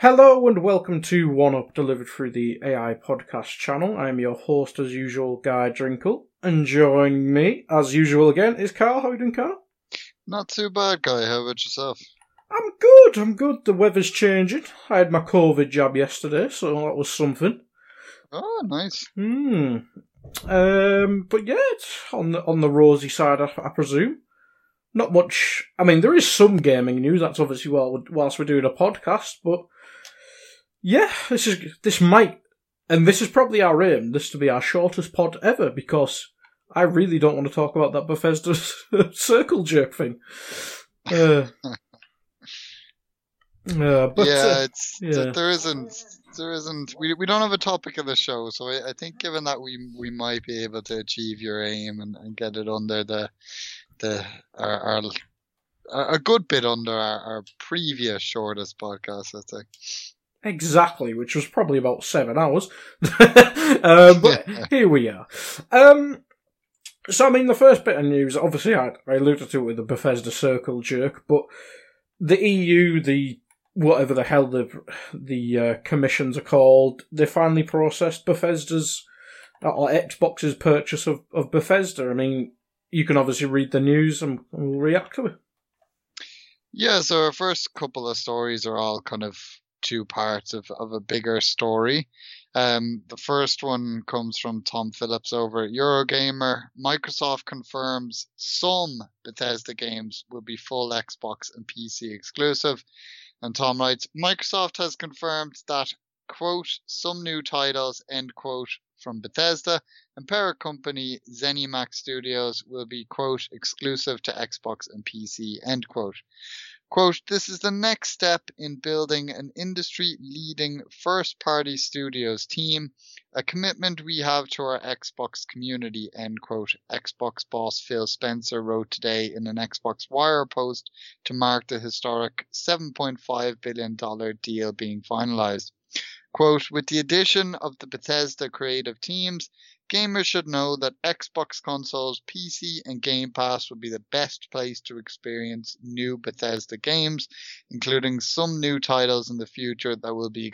Hello and welcome to One Up, delivered through the AI podcast channel. I'm your host, as usual, Guy Drinkle. And joining me, as usual again, is Carl. How are you doing, Carl? Not too bad, Guy. How about yourself? I'm good. The weather's changing. I had my COVID jab yesterday, so that was something. Oh, nice. But yeah, it's on the rosy side, I presume. Not much. I mean, there is some gaming news. That's obviously whilst we're doing a podcast, but... yeah, this is probably our aim, this to be our shortest pod ever, because I really don't want to talk about that Bethesda circle jerk thing. There isn't. We don't have a topic of the show, so I think given that we might be able to achieve your aim and get it under our good bit under our previous shortest podcast, I think. Exactly, which was probably about 7 hours. But here we are. So, I mean, the first bit of news, obviously, I alluded to it with the Bethesda circle jerk, but the EU, the whatever the hell the commissions are called, they finally processed Bethesda's, or Xbox's purchase of Bethesda. I mean, you can obviously read the news and we'll react to it. Yeah, so our first couple of stories are all kind of two parts of a bigger story. The first one comes from Tom Phillips over at Eurogamer. Microsoft confirms some Bethesda games will be full Xbox and PC exclusive. And Tom writes, Microsoft has confirmed that, quote, some new titles, end quote, from Bethesda and parent company ZeniMax Studios will be, quote, exclusive to Xbox and PC, end quote. Quote, this is the next step in building an industry-leading first-party studios team, a commitment we have to our Xbox community, end quote. Xbox boss Phil Spencer wrote today in an Xbox Wire post to mark the historic $7.5 billion deal being finalized. Quote, with the addition of the Bethesda creative teams, gamers should know that Xbox consoles, PC, and Game Pass will be the best place to experience new Bethesda games, including some new titles in the future that will be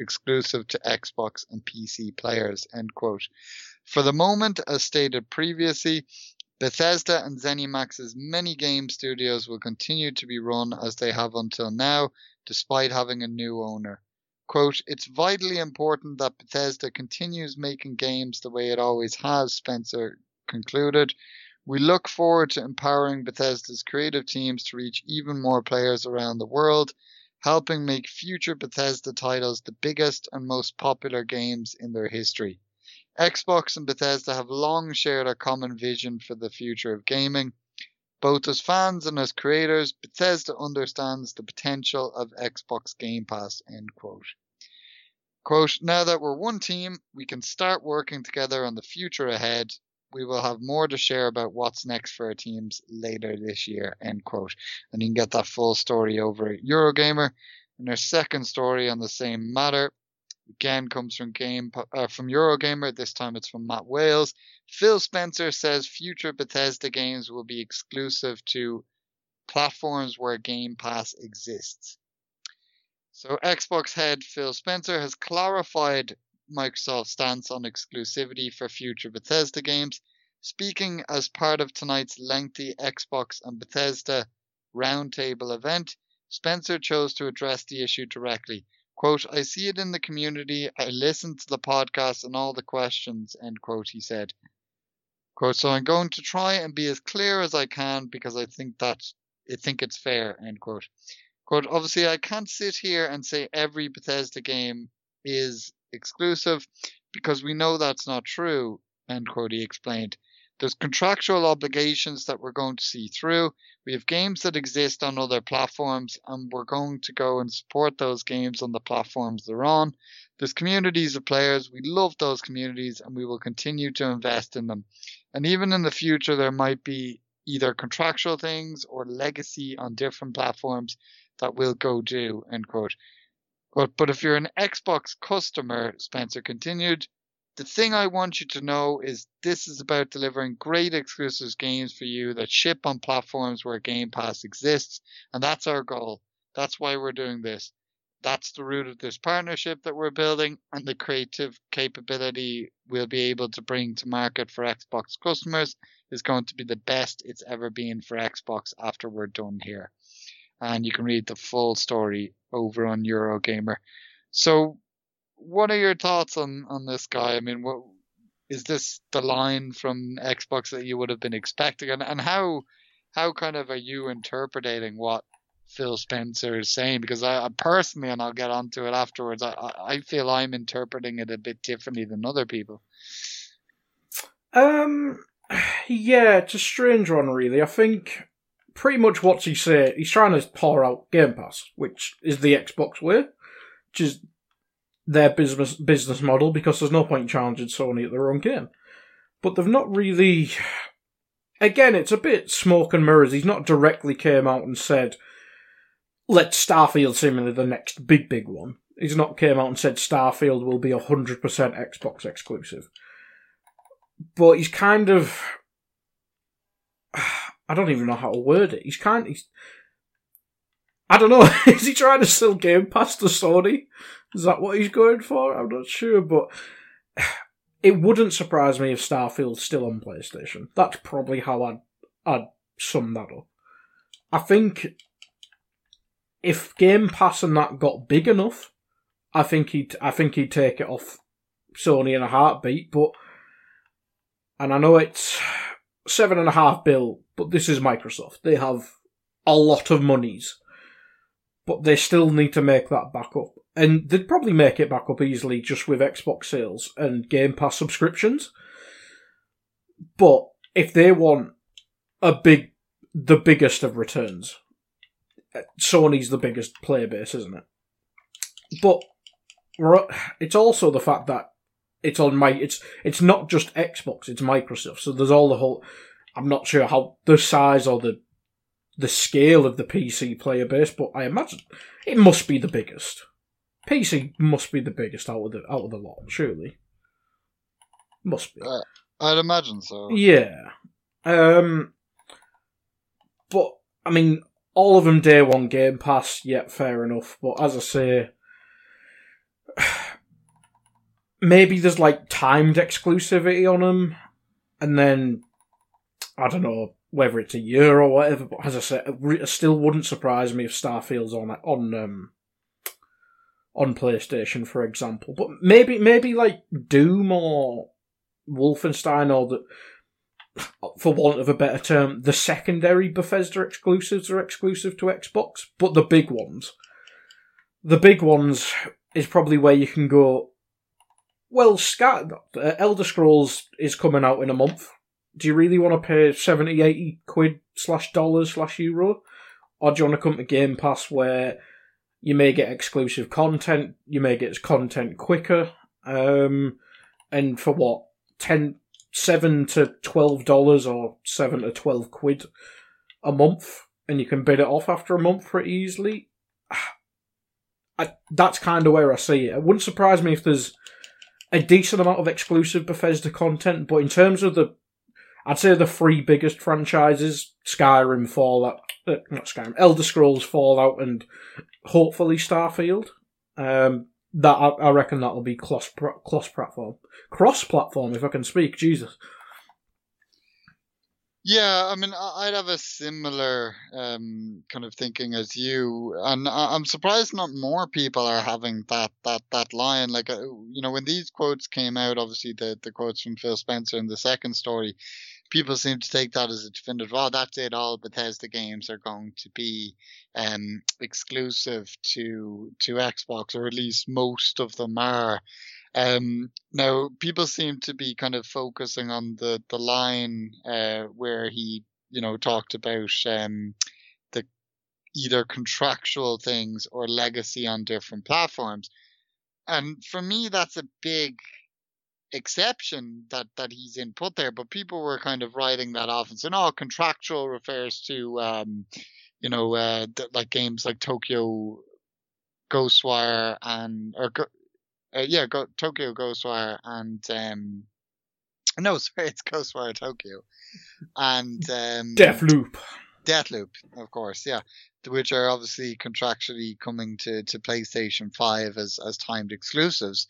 exclusive to Xbox and PC players, end quote. For the moment, as stated previously, Bethesda and ZeniMax's many game studios will continue to be run as they have until now, despite having a new owner. Quote, it's vitally important that Bethesda continues making games the way it always has, Spencer concluded. We look forward to empowering Bethesda's creative teams to reach even more players around the world, helping make future Bethesda titles the biggest and most popular games in their history. Xbox and Bethesda have long shared a common vision for the future of gaming. Both as fans and as creators, Bethesda understands the potential of Xbox Game Pass, end quote. Quote, now that we're one team, we can start working together on the future ahead. We will have more to share about what's next for our teams later this year, end quote. And you can get that full story over at Eurogamer. And our second story on the same matter, again, comes from Eurogamer. This time it's from Matt Wales. Phil Spencer says future Bethesda games will be exclusive to platforms where Game Pass exists. So Xbox head Phil Spencer has clarified Microsoft's stance on exclusivity for future Bethesda games, speaking as part of tonight's lengthy Xbox and Bethesda roundtable event. Spencer chose to address the issue directly. Quote, I see it in the community, I listen to the podcast and all the questions, end quote, he said. Quote, so I'm going to try and be as clear as I can because I think it's fair, end quote. Quote, obviously I can't sit here and say every Bethesda game is exclusive because we know that's not true, end quote, he explained. There's contractual obligations that we're going to see through. We have games that exist on other platforms and we're going to go and support those games on the platforms they're on. There's communities of players. We love those communities and we will continue to invest in them. And even in the future, there might be either contractual things or legacy on different platforms that we'll go do, end quote. But if you're an Xbox customer, Spencer continued, the thing I want you to know is this is about delivering great exclusive games for you that ship on platforms where Game Pass exists, and that's our goal. That's why we're doing this. That's the root of this partnership that we're building and the creative capability we'll be able to bring to market for Xbox customers is going to be the best it's ever been for Xbox after we're done here. And you can read the full story over on Eurogamer. So what are your thoughts on this guy? I mean, what is this the line from Xbox that you would have been expecting? And how kind of are you interpreting what Phil Spencer is saying? Because I personally, and I'll get onto it afterwards, I feel I'm interpreting it a bit differently than other people. Yeah, it's a strange one, really. I think pretty much what's he saying, he's trying to pour out Game Pass, which is the Xbox way, which is their business model, because there's no point challenging Sony at their own game. But they've not really... Again, it's a bit smoke and mirrors. He's not directly came out and said, let's Starfield seemingly the next big one. He's not came out and said Starfield will be 100% Xbox exclusive. But he's kind of... I don't even know how to word it. I don't know. Is he trying to sell Game Pass to Sony? Is that what he's going for? I'm not sure, but it wouldn't surprise me if Starfield's still on PlayStation. That's probably how I'd sum that up. I think if Game Pass and that got big enough, I think he'd take it off Sony in a heartbeat. But and I know it's $7.5 billion, but this is Microsoft. They have a lot of monies, but they still need to make that back up. And they'd probably make it back up easily just with Xbox sales and Game Pass subscriptions. But if they want the biggest of returns, Sony's the biggest player base, isn't it? But it's also the fact that it's on it's not just Xbox, it's Microsoft. So there's all the whole... I'm not sure how the size or the scale of the PC player base, but I imagine it must be the biggest. PC must be the biggest out of the lot, surely. Must be. I'd imagine so. Yeah. But I mean, all of them day one Game Pass. Yeah, fair enough. But as I say, maybe there's like timed exclusivity on them, and then. I don't know whether it's a year or whatever, but as I said, it still wouldn't surprise me if Starfield's on PlayStation, for example. But maybe like Doom or Wolfenstein, or for want of a better term, the secondary Bethesda exclusives are exclusive to Xbox, but the big ones. The big ones is probably where you can go, well, Elder Scrolls is coming out in a month. Do you really want to pay 70, 80 quid $/dollars/euro? Or do you want to come to Game Pass where you may get exclusive content, you may get content quicker, and for what, 10, $7 to $12 or £7 to £12 a month, and you can bid it off after a month pretty easily. That's kind of where I see it. It wouldn't surprise me if there's a decent amount of exclusive Bethesda content, but in terms of the, I'd say the three biggest franchises, Skyrim, Fallout, not Skyrim, Elder Scrolls, Fallout, and hopefully Starfield. That I reckon that'll be cross-platform. If I can speak, Jesus. Yeah, I mean, I'd have a similar kind of thinking as you, and I'm surprised not more people are having that line. Like, you know, when these quotes came out, obviously the quotes from Phil Spencer in the second story, people seem to take that as a definitive, oh, that's it, all Bethesda games are going to be exclusive to Xbox, or at least most of them are. Now, people seem to be kind of focusing on the line where he, you know, talked about the either contractual things or legacy on different platforms. And for me, that's a big exception that he's input there, but people were kind of writing that off and saying, oh, contractual refers to, you know, like games like Tokyo Ghostwire and, or Tokyo Ghostwire and it's Ghostwire Tokyo and Deathloop, of course, yeah, which are obviously contractually coming to PlayStation 5 as timed exclusives,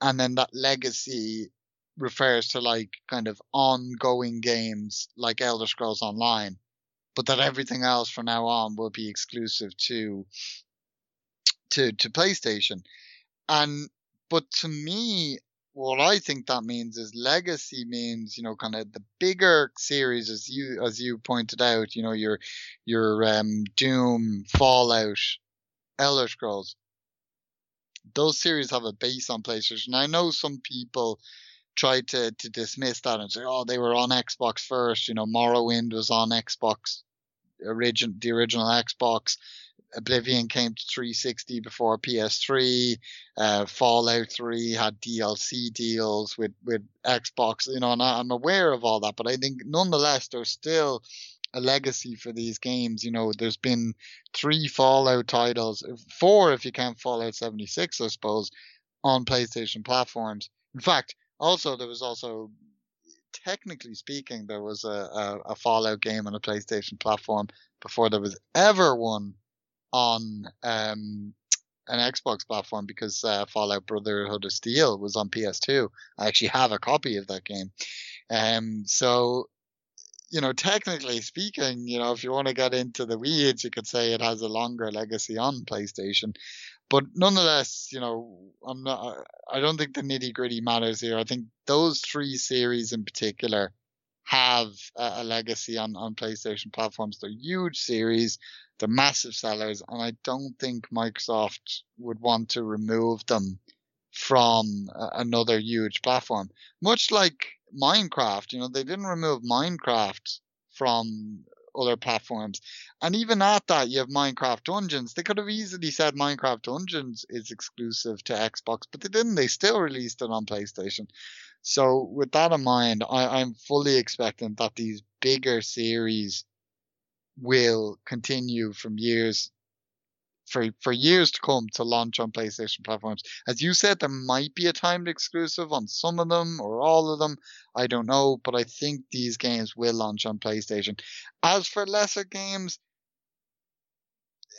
and then that legacy refers to like kind of ongoing games like Elder Scrolls Online, but that everything else from now on will be exclusive to PlayStation. But to me, what I think that means is legacy means, you know, kind of the bigger series, as you pointed out, you know, your Doom, Fallout, Elder Scrolls. Those series have a base on PlayStation. I know some people try to dismiss that and say, oh, they were on Xbox first. You know, Morrowind was on Xbox, the original Xbox. Oblivion came to 360 before PS3. Fallout 3 had DLC deals with Xbox, you know, and I'm aware of all that, but I think nonetheless there's still a legacy for these games. You know, there's been 3 Fallout titles, 4 if you count Fallout 76, I suppose, on PlayStation platforms. In fact, there was technically speaking, there was a Fallout game on a PlayStation platform before there was ever one on an Xbox platform, because Fallout Brotherhood of Steel was on PS2. I actually have a copy of that game. So, you know, technically speaking, you know, if you want to get into the weeds, you could say it has a longer legacy on PlayStation. But nonetheless, you know, I don't think the nitty-gritty matters here. I think those 3 series in particular have a legacy on PlayStation platforms. They're huge series. They're massive sellers, and I don't think Microsoft would want to remove them from another huge platform. Much like Minecraft, you know, they didn't remove Minecraft from other platforms. And even at that, you have Minecraft Dungeons. They could have easily said Minecraft Dungeons is exclusive to Xbox, but they didn't. They still released it on PlayStation. So with that in mind, I'm fully expecting that these bigger series will continue from years for years to come to launch on PlayStation platforms. As you said, there might be a timed exclusive on some of them or all of them. I don't know, but I think these games will launch on PlayStation. As for lesser games,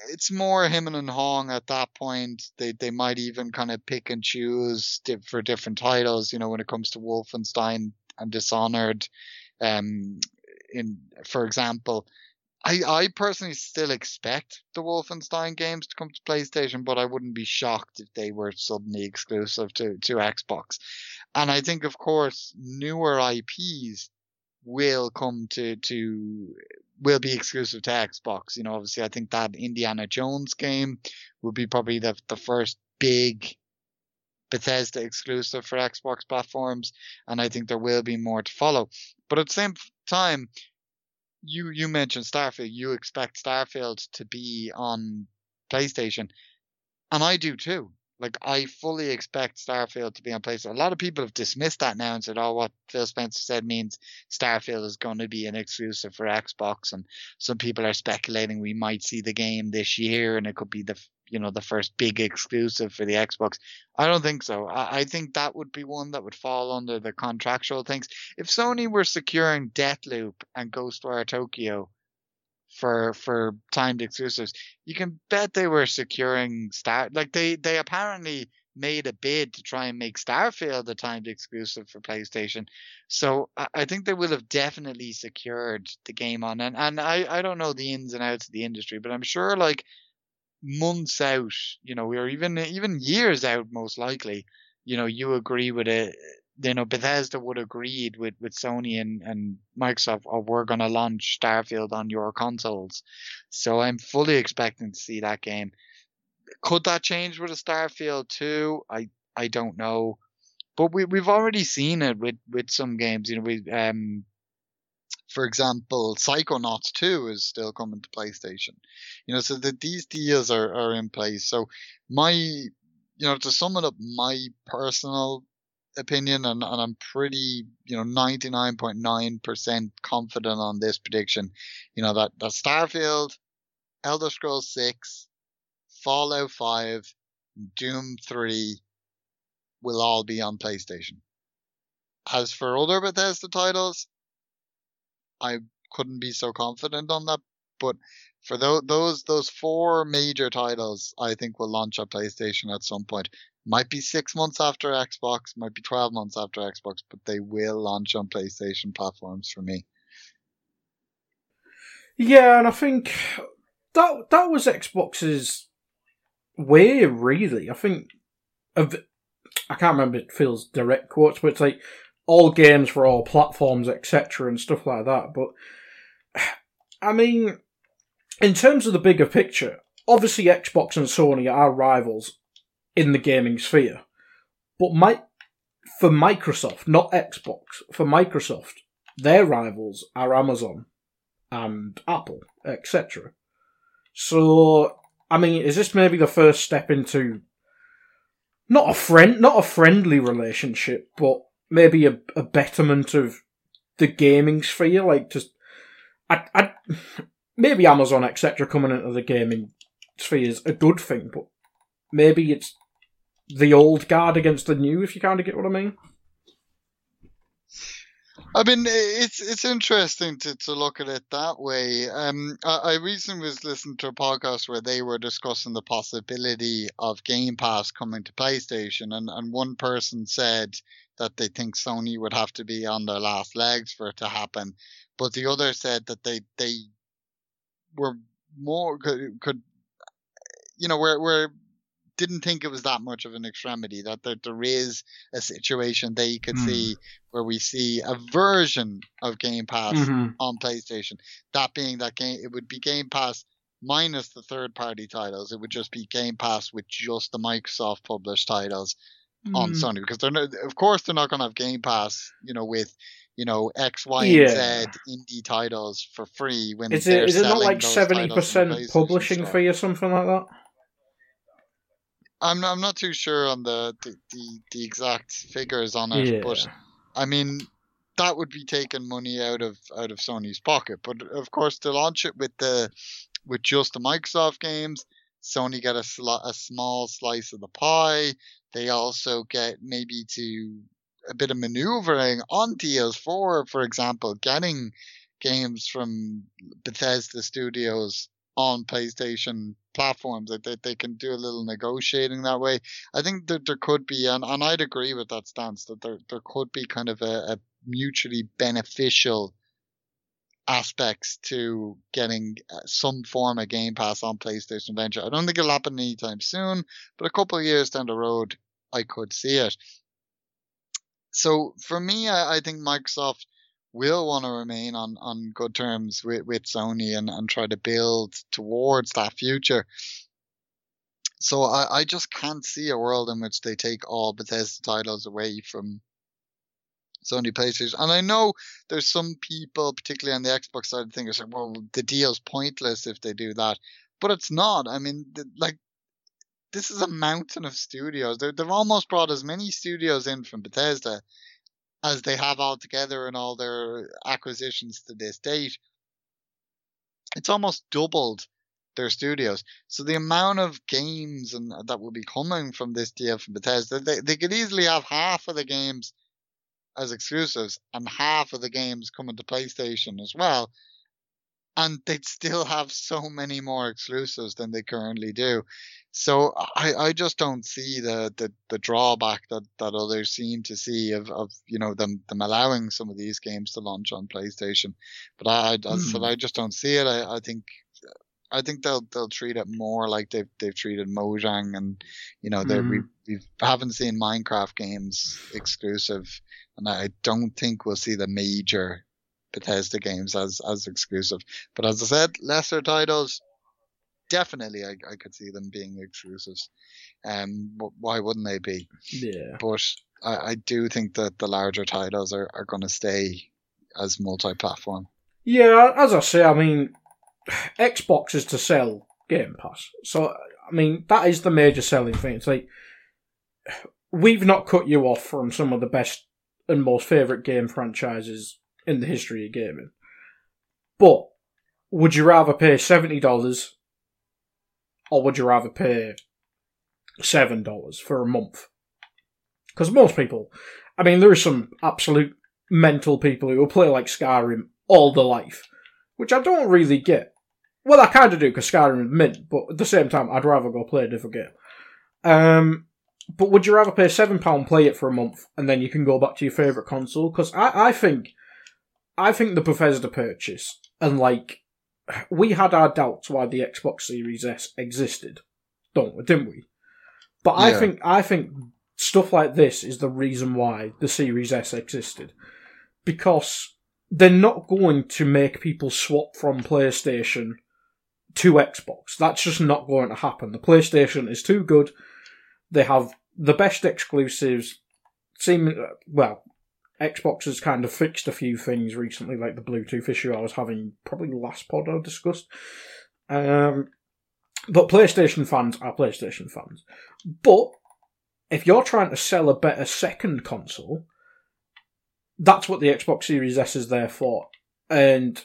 it's more him and Hong at that point. They might even kind of pick and choose for different titles, you know, when it comes to Wolfenstein and Dishonored, for example. I personally still expect the Wolfenstein games to come to PlayStation, but I wouldn't be shocked if they were suddenly exclusive to Xbox. And I think, of course, newer IPs will come will be exclusive to Xbox. You know, obviously, I think that Indiana Jones game will be probably the first big Bethesda exclusive for Xbox platforms, and I think there will be more to follow. But at the same time, You mentioned Starfield. You expect Starfield to be on PlayStation, and I do too. Like, I fully expect Starfield to be on PlayStation. A lot of people have dismissed that now and said, oh, what Phil Spencer said means Starfield is going to be an exclusive for Xbox. And some people are speculating we might see the game this year and it could be the, you know, the first big exclusive for the Xbox. I don't think so. I think that would be one that would fall under the contractual things. If Sony were securing Deathloop and Ghostwire Tokyo for timed exclusives, you can bet they were securing they apparently made a bid to try and make Starfield a timed exclusive for PlayStation. So I think they will have definitely secured the game on, and I don't know the ins and outs of the industry, but I'm sure like months out, you know, or even years out most likely, you know, you agree with it. You know, Bethesda would agreed with Sony and Microsoft, oh, we're going to launch Starfield on your consoles. So I'm fully expecting to see that game. Could that change with a Starfield 2? I don't know. But we've already seen it with some games. You know, we for example, Psychonauts 2 is still coming to PlayStation. You know, so these deals are in place. So to sum it up, my personal opinion, and I'm pretty 99.9% confident on this prediction, that Starfield, Elder Scrolls 6, Fallout 5, Doom 3 will all be on PlayStation. As for other Bethesda titles, I couldn't be so confident on that, but for those four major titles, I think will launch on PlayStation at some point. Might be 6 months after Xbox, might be 12 months after Xbox, but they will launch on PlayStation platforms for me. Yeah, and I think that was Xbox's way, really. I think, I can't remember Phil's direct quotes, but it's like all games for all platforms, etc. and stuff like that. But, I mean, in terms of the bigger picture, obviously Xbox and Sony are rivals in the gaming sphere. But for Microsoft, not Xbox, for Microsoft, their rivals are Amazon and Apple, etc. So, I mean, is this maybe the first step into not a friendly relationship, but maybe a betterment of the gaming sphere? Like, maybe Amazon, etc., coming into the gaming sphere is a good thing, but maybe it's the old guard against the new, if you kind of get what I mean. I mean, it's interesting to look at it that way. I recently was listening to a podcast where they were discussing the possibility of Game Pass coming to PlayStation, and one person said that they think Sony would have to be on their last legs for it to happen, but the other said that they were more didn't think it was that much of an extremity, that there is a situation they could see where we see a version of Game Pass on PlayStation. That being that it would be Game Pass minus the third-party titles. It would just be Game Pass with just the Microsoft-published titles on Sony, because they're not going to have Game Pass, with X, Y, and Z indie titles for free when they're selling. Is it not like 70% publishing fee or something like that? I'm not too sure on the exact figures on it, but I mean that would be taking money out of Sony's pocket. But of course, to launch it with just the Microsoft games, Sony get a small slice of the pie. They also get maybe a bit of maneuvering on deals for example, getting games from Bethesda Studios on PlayStation platforms, that they can do a little negotiating that way. I think that there could be, and I'd agree with that stance, that there could be kind of a mutually beneficial aspects to getting some form of Game Pass on PlayStation eventually. I don't think it'll happen anytime soon, but a couple of years down the road, I could see it. So for me, I think Microsoft will want to remain on good terms with Sony and try to build towards that future. So I just can't see a world in which they take all Bethesda titles away from Sony PlayStation. And I know there's some people, particularly on the Xbox side of things, who are saying, well, the deal's pointless if they do that. But it's not. I mean, this is a mountain of studios. They've almost brought as many studios in from Bethesda as they have altogether in all their acquisitions to this date. It's almost doubled their studios. So the amount of games and that will be coming from this deal from Bethesda, they could easily have half of the games as exclusives and half of the games coming to PlayStation as well. And they'd still have so many more exclusives than they currently do. So I just don't see the drawback that others seem to see of you know them allowing some of these games to launch on PlayStation. But I just don't see it. I think they'll treat it more like they've treated Mojang, and you know we haven't seen Minecraft games exclusive, and I don't think we'll see the major Bethesda games as exclusive. But as I said, lesser titles, definitely I could see them being exclusives. Why wouldn't they be? Yeah. But I do think that the larger titles are going to stay as multi-platform. Yeah, as I say, I mean, Xbox is to sell Game Pass. So, I mean, that is the major selling thing. It's like, we've not cut you off from some of the best and most favourite game franchises in the history of gaming. But would you rather pay $70 or would you rather pay $7 for a month? Because most people, I mean, there are some absolute mental people who will play like Skyrim all their life, which I don't really get. Well, I kind of do because Skyrim is mint, but at the same time, I'd rather go play a different game. But would you rather pay £7, play it for a month, and then you can go back to your favourite console? Because I think the Bethesda purchase, and like, we had our doubts why the Xbox Series S existed, didn't we? But yeah. I think stuff like this is the reason why the Series S existed. Because they're not going to make people swap from PlayStation to Xbox. That's just not going to happen. The PlayStation is too good. They have the best exclusives. Xbox has kind of fixed a few things recently, like the Bluetooth issue I was having probably last pod I discussed. But PlayStation fans are PlayStation fans. But if you're trying to sell a better second console, that's what the Xbox Series S is there for. And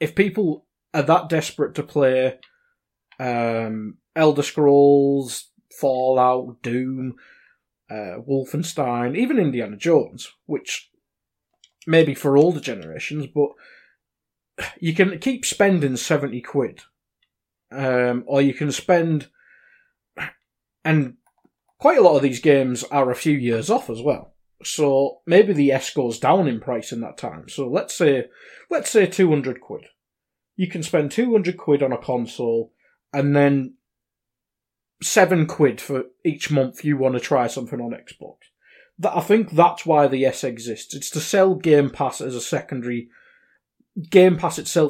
if people are that desperate to play Elder Scrolls, Fallout, Doom, Wolfenstein, even Indiana Jones, which may be for older generations, but you can keep spending £70, or you can spend, and quite a lot of these games are a few years off as well. So maybe the S goes down in price in that time. So let's say £200. You can spend £200 on a console, and then £7 for each month you want to try something on Xbox. I think that's why the S exists. It's to sell Game Pass itself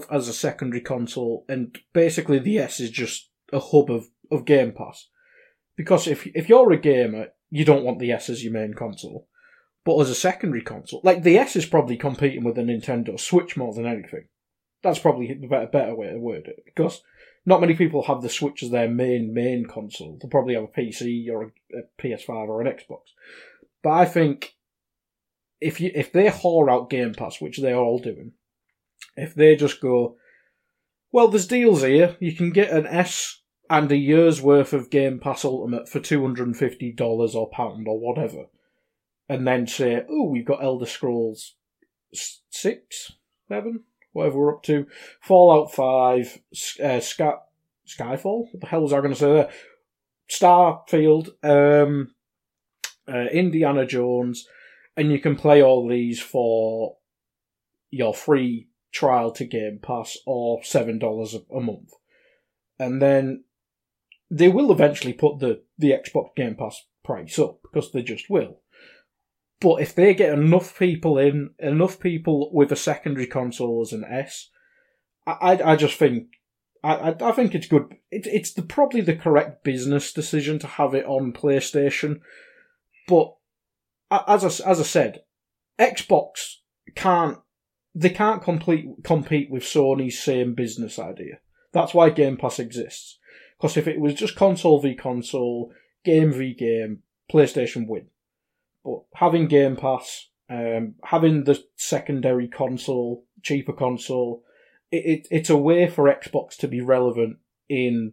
as a secondary console, and basically the S is just a hub of Game Pass. Because if you're a gamer, you don't want the S as your main console, but as a secondary console. Like, the S is probably competing with the Nintendo Switch more than anything. That's probably the better way to word it, because not many people have the Switch as their main console. They'll probably have a PC or a PS5 or an Xbox. But I think if they whore out Game Pass, which they're all doing, if they just go, well, there's deals here. You can get an S and a year's worth of Game Pass Ultimate for $250 or pound or whatever. And then say, oh, we've got Elder Scrolls 6, 7... whatever we're up to, Fallout 5, Skyfall? What the hell was I going to say there? Starfield, Indiana Jones, and you can play all these for your free trial to Game Pass or $7 a month. And then they will eventually put the Xbox Game Pass price up, because they just will. But if they get enough people in, enough people with a secondary console as an S, I think it's good. It's probably the correct business decision to have it on PlayStation. But as I said, Xbox can't compete with Sony's same business idea. That's why Game Pass exists. Because if it was just console v console, game v game, PlayStation win. But having Game Pass, having the secondary console, cheaper console, it's a way for Xbox to be relevant in,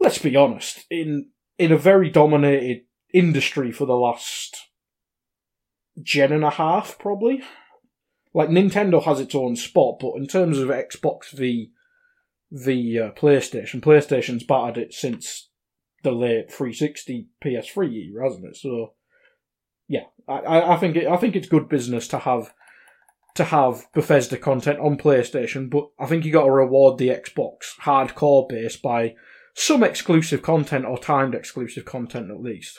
let's be honest, in a very dominated industry for the last gen and a half, probably. Like, Nintendo has its own spot, but in terms of Xbox v PlayStation, PlayStation's battered it since the late 360 PS3 year, hasn't it? So, yeah, I think it's good business to have Bethesda content on PlayStation, but I think you got to reward the Xbox hardcore base by some exclusive content or timed exclusive content at least.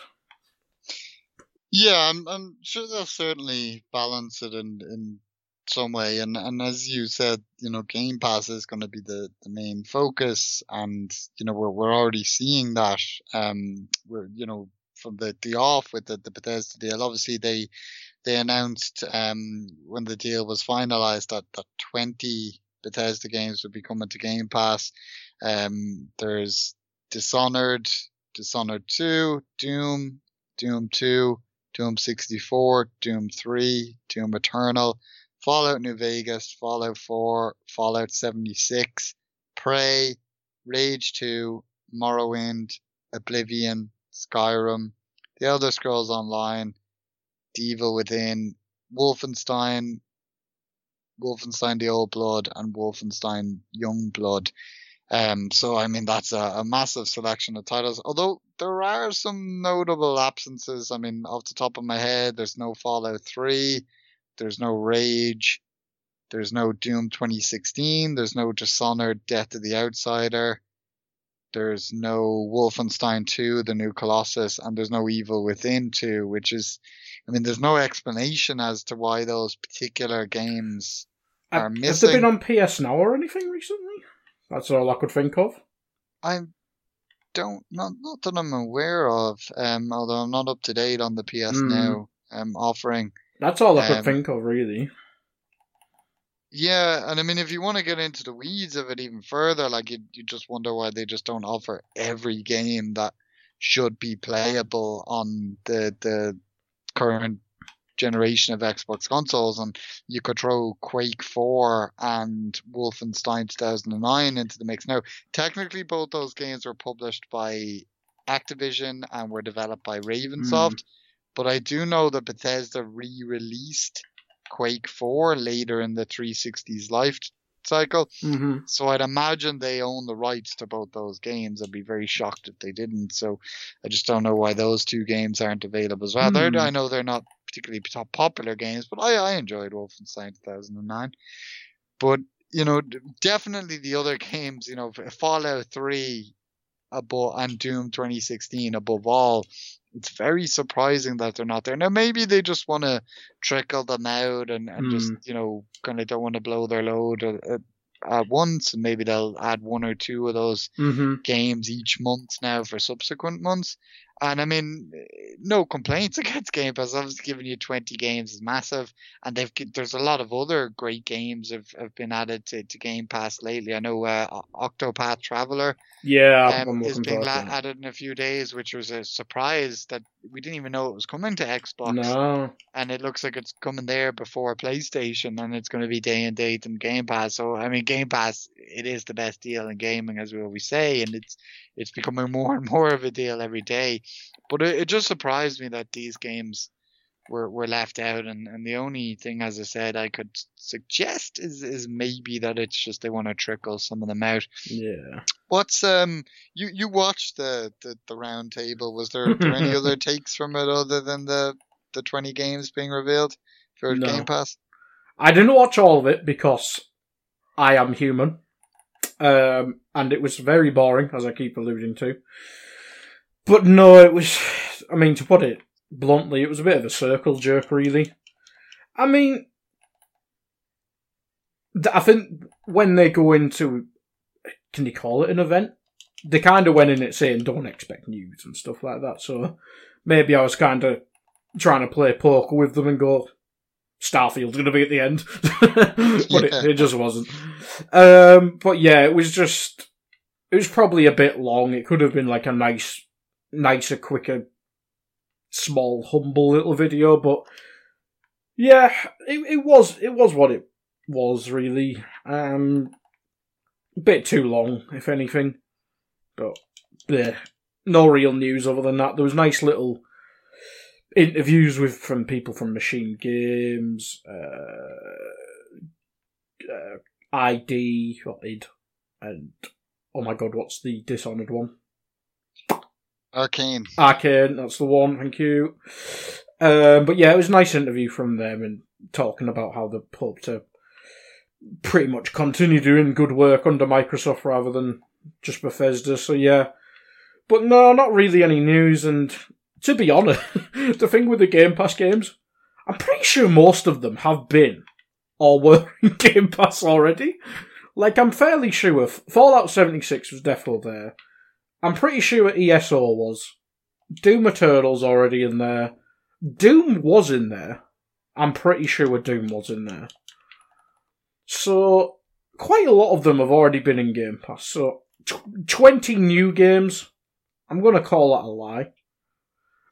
Yeah, I'm sure they'll certainly balance it in some way, and as you said, you know, Game Pass is going to be the main focus, and you know we're already seeing that. We're, you know, from the off with the Bethesda deal. Obviously, they announced when the deal was finalized that 20 Bethesda games would be coming to Game Pass. There's Dishonored, Dishonored 2, Doom, Doom 2, Doom 64, Doom 3, Doom Eternal, Fallout New Vegas, Fallout 4, Fallout 76, Prey, Rage 2, Morrowind, Oblivion, Skyrim, The Elder Scrolls Online, The Evil Within, Wolfenstein, Wolfenstein The Old Blood, and Wolfenstein Young Blood. So, I mean, that's a massive selection of titles, although there are some notable absences. I mean, off the top of my head, there's no Fallout 3. There's no Rage. There's no Doom 2016. There's no Dishonored Death of the Outsider. There's no Wolfenstein 2, The New Colossus, and there's no Evil Within 2, which is, I mean, there's no explanation as to why those particular games are missing. Have they been on PS Now or anything recently? That's all I could think of. Not that I'm aware of, although I'm not up to date on the PS Now offering. That's all I could think of, really. Yeah, and I mean, if you want to get into the weeds of it even further, like you just wonder why they just don't offer every game that should be playable on the current generation of Xbox consoles. And you could throw Quake 4 and Wolfenstein 2009 into the mix. Now, technically, both those games were published by Activision and were developed by Ravensoft. But I do know that Bethesda re-released Quake 4 later in the 360's life cycle. So I'd imagine they own the rights to both those games. I'd be very shocked if they didn't. So I just don't know why those two games aren't available as well. I know they're not particularly popular games, but I enjoyed Wolfenstein 2009. But, you know, definitely the other games, you know, Fallout 3 and Doom 2016 above all, it's very surprising that they're not there. Now, maybe they just want to trickle them out and just, you know, kind of don't want to blow their load at once. And maybe they'll add one or two of those games each month now for subsequent months. And, I mean, no complaints against Game Pass. Obviously, giving you 20 games is massive. And there's a lot of other great games have been added to Game Pass lately. I know Octopath Traveler is being added in a few days, which was a surprise that we didn't even know it was coming to Xbox. No. And it looks like it's coming there before PlayStation, and it's going to be day and date in Game Pass. So, I mean, Game Pass, it is the best deal in gaming, as we always say, and it's becoming more and more of a deal every day. But it just surprised me that these games were left out. And the only thing, as I said, I could suggest is maybe that it's just they want to trickle some of them out. Yeah. What's you watched the round table. Was there any other takes from it other than the 20 games being revealed for Game Pass? I didn't watch all of it because I am human. And it was very boring, as I keep alluding to. But no, it was, I mean, to put it bluntly, it was a bit of a circle jerk, really. I mean, I think when they go into, can you call it an event? They kind of went in it saying, don't expect news and stuff like that. So maybe I was kind of trying to play poker with them and go, Starfield's going to be at the end. But it just wasn't. But yeah, it was just... It was probably a bit long. It could have been like a nicer, quicker, small, humble little video, but yeah, it was what it was, really. A bit too long, if anything. But bleh. No real news other than that. There was nice little interviews from people from Machine Games, ID, or ID, and oh my god, what's the Dishonored one? Arcane, that's the one, thank you. But yeah, it was a nice interview from them and talking about how they hope to pretty much continue doing good work under Microsoft rather than just Bethesda, so yeah. But no, not really any news, and to be honest, the thing with the Game Pass games, I'm pretty sure most of them have been or were in Game Pass already. Like, I'm fairly sure Fallout 76 was definitely there. I'm pretty sure ESO was. Doom Eternal's already in there. Doom was in there. I'm pretty sure Doom was in there. So, quite a lot of them have already been in Game Pass. So, 20 new games. I'm going to call that a lie.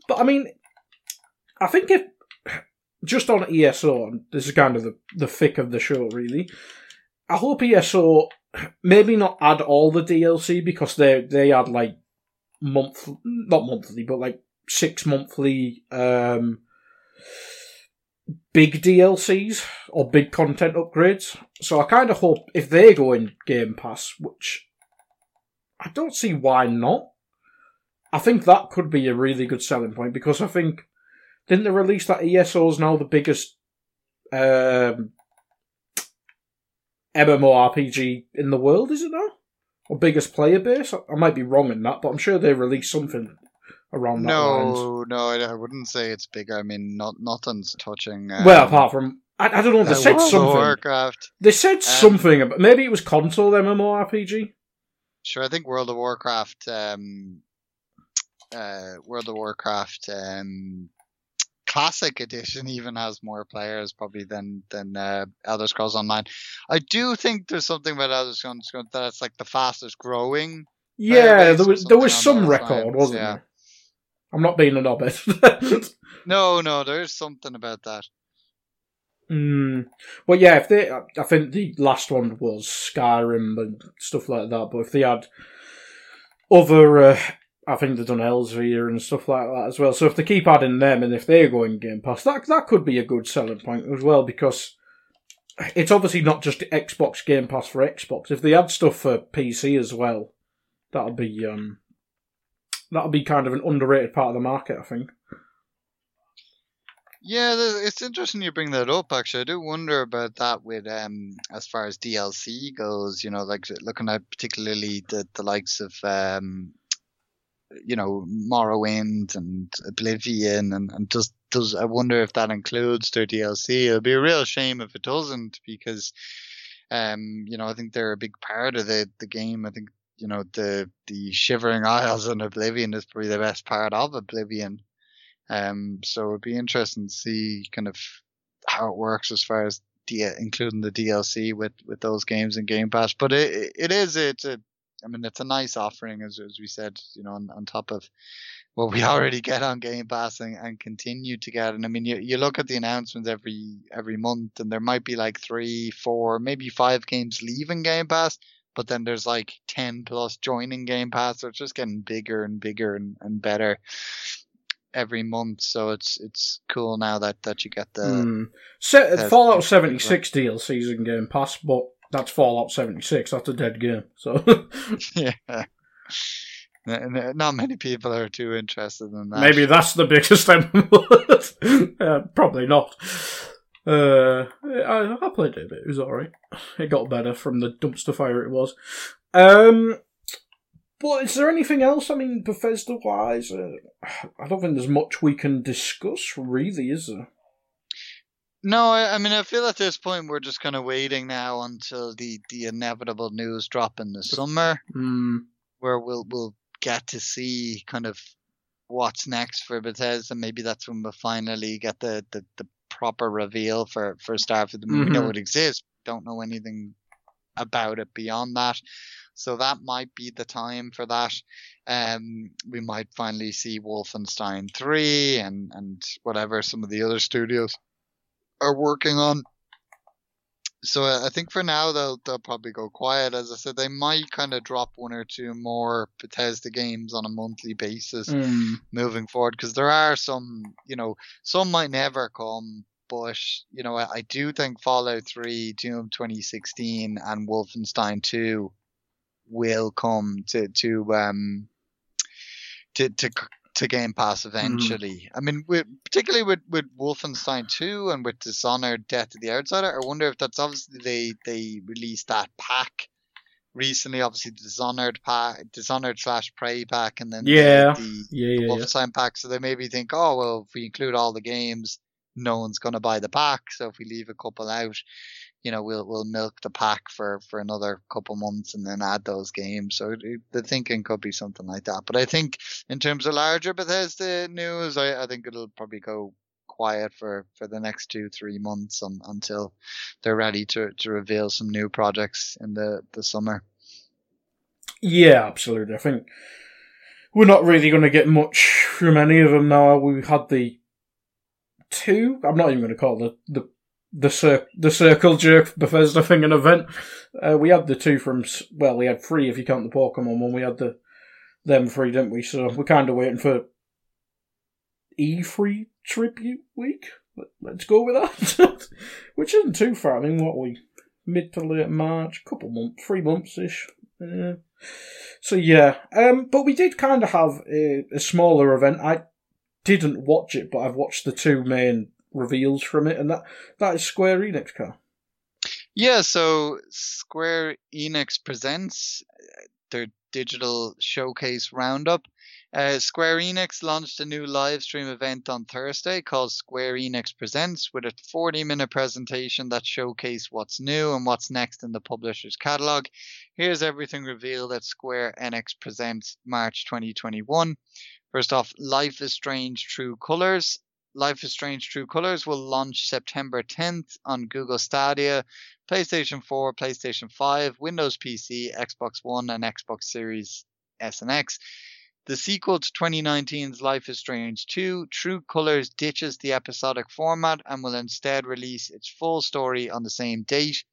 But, I mean, I think if just on ESO, and this is kind of the thick of the show, really, I hope ESO maybe not add all the DLC, because they had like like 6 monthly big DLCs or big content upgrades. So I kind of hope if they go in Game Pass, which I don't see why not, I think that could be a really good selling point, because I think didn't they release that ESO is now the biggest MMORPG in the world, is it now? Or biggest player base? I might be wrong in that, but I'm sure they released something around that lines. No, I wouldn't say it's big. I mean, nothing's touching... well, apart from... I don't know, they said something. Warcraft. They said something about... Maybe it was console MMORPG? Sure, I think World of Warcraft Classic Edition even has more players probably than Elder Scrolls Online. I do think there's something about Elder Scrolls that it's like the fastest growing. Yeah, there was some record, wasn't there? I'm not being an obit. No, there is something about that. Well, yeah, I think the last one was Skyrim and stuff like that. But if they had other. I think they've done Elsevier and stuff like that as well. So if they keep adding them and if they're going Game Pass, that could be a good selling point as well, because it's obviously not just Xbox Game Pass for Xbox. If they add stuff for PC as well, that'll be kind of an underrated part of the market, I think. Yeah, it's interesting you bring that up, actually. I do wonder about that with, as far as DLC goes, you know, like looking at particularly the likes of... you know, Morrowind and Oblivion, and just does. I wonder if that includes their DLC. It'll be a real shame if it doesn't, because, you know, I think they're a big part of the game. I think, you know, the Shivering Isles and Oblivion is probably the best part of Oblivion. So it'd be interesting to see kind of how it works as far as including the DLC with those games in Game Pass. But it's a nice offering, as we said, you know, on top of what we already get on Game Pass and continue to get. And I mean, you look at the announcements every month, and there might be like 3, 4, maybe 5 games leaving Game Pass, but then there's like 10 plus joining Game Pass, so it's just getting bigger and bigger and better every month. So it's cool now that you get the... Fallout 76 DLCs in Game Pass, but... That's Fallout 76. That's a dead game. So, yeah, not many people are too interested in that. Maybe that's the biggest MMO. Probably not. I played it a bit. It was alright. It got better from the dumpster fire it was. But is there anything else? I mean, Bethesda-wise, I don't think there's much we can discuss, really, is there? No, I mean, I feel at this point we're just kind of waiting now until the inevitable news drop in the summer, where we'll get to see kind of what's next for Bethesda. Maybe that's when we'll finally get the proper reveal for Starfield. We know it exists, don't know anything about it beyond that. So that might be the time for that. We might finally see Wolfenstein 3 and whatever some of the other studios are working on. So I think for now they'll probably go quiet. As I said, they might kind of drop one or two more Bethesda games on a monthly basis moving forward, because there are some, you know, some might never come. But, you know, I do think Fallout 3, Doom 2016 and Wolfenstein 2 will come to Game Pass eventually. I mean, particularly with Wolfenstein 2 and with Dishonored, Death of the Outsider, I wonder if that's obviously they released that pack recently, obviously the Dishonored/Prey pack, and then the Wolfenstein pack. So they maybe think, oh, well, if we include all the games, no one's going to buy the pack. So if we leave a couple out, you know, we'll milk the pack for another couple months and then add those games. So the thinking could be something like that. But I think in terms of larger Bethesda news, I think it'll probably go quiet for the next 2-3 months until they're ready to reveal some new projects in the summer. Yeah, absolutely. I think we're not really going to get much from any of them now. We had the two, I'm not even going to call it the circle jerk Bethesda thing an event. We had the two from, well, we had three if you count the Pokemon one. We had them three, didn't we? So we're kind of waiting for E3 tribute week. Let's go with that. Which isn't too far. I mean, what are we? Mid to late March, couple months, 3 months-ish. So yeah. But we did kind of have a smaller event. I didn't watch it, but I've watched the two main reveals from it, and that is Square Enix, Carl. Yeah, so Square Enix Presents, their digital showcase roundup. Square Enix launched a new live stream event on Thursday called Square Enix Presents, with a 40-minute presentation that showcased what's new and what's next in the publisher's catalog. Here's everything revealed at Square Enix Presents March 2021. First off, Life is Strange True Colors. Life is Strange True Colors will launch September 10th on Google Stadia, PlayStation 4, PlayStation 5, Windows PC, Xbox One, and Xbox Series S and X. The sequel to 2019's Life is Strange 2, True Colors ditches the episodic format and will instead release its full story on the same date.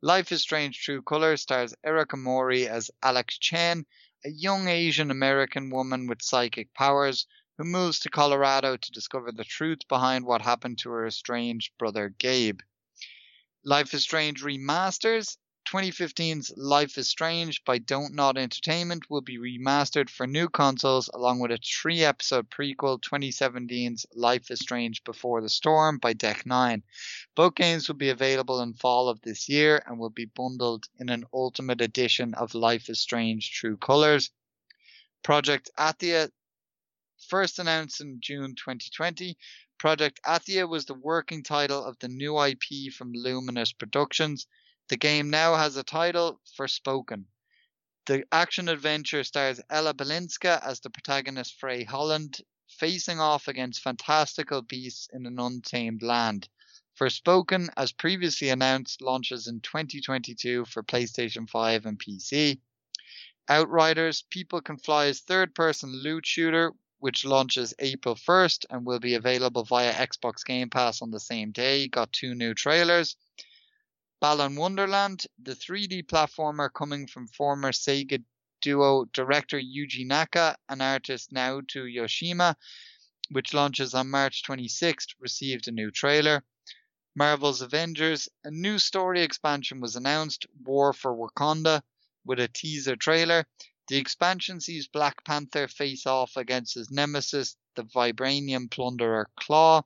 Life is Strange True Colors stars Erika Mori as Alex Chen, a young Asian-American woman with psychic powers who moves to Colorado to discover the truth behind what happened to her estranged brother Gabe. Life is Strange remasters. 2015's Life is Strange by Don't Nod Entertainment will be remastered for new consoles, along with a 3-episode prequel, 2017's Life is Strange Before the Storm by Deck Nine. Both games will be available in fall of this year and will be bundled in an ultimate edition of Life is Strange True Colors. Project Athia, first announced in June 2020, Project Athia was the working title of the new IP from Luminous Productions. The game now has a title, Forspoken. The action-adventure stars Ella Balinska as the protagonist Frey Holland, facing off against fantastical beasts in an untamed land. Forspoken, as previously announced, launches in 2022 for PlayStation 5 and PC. Outriders, People Can Fly's third-person loot shooter, which launches April 1st and will be available via Xbox Game Pass on the same day, got 2 new trailers. Balan Wonderland, the 3D platformer coming from former Sega duo director Yuji Naka and artist Naoto Yoshima, which launches on March 26th, received a new trailer. Marvel's Avengers, a new story expansion was announced, War for Wakanda, with a teaser trailer. The expansion sees Black Panther face off against his nemesis, the vibranium plunderer Claw.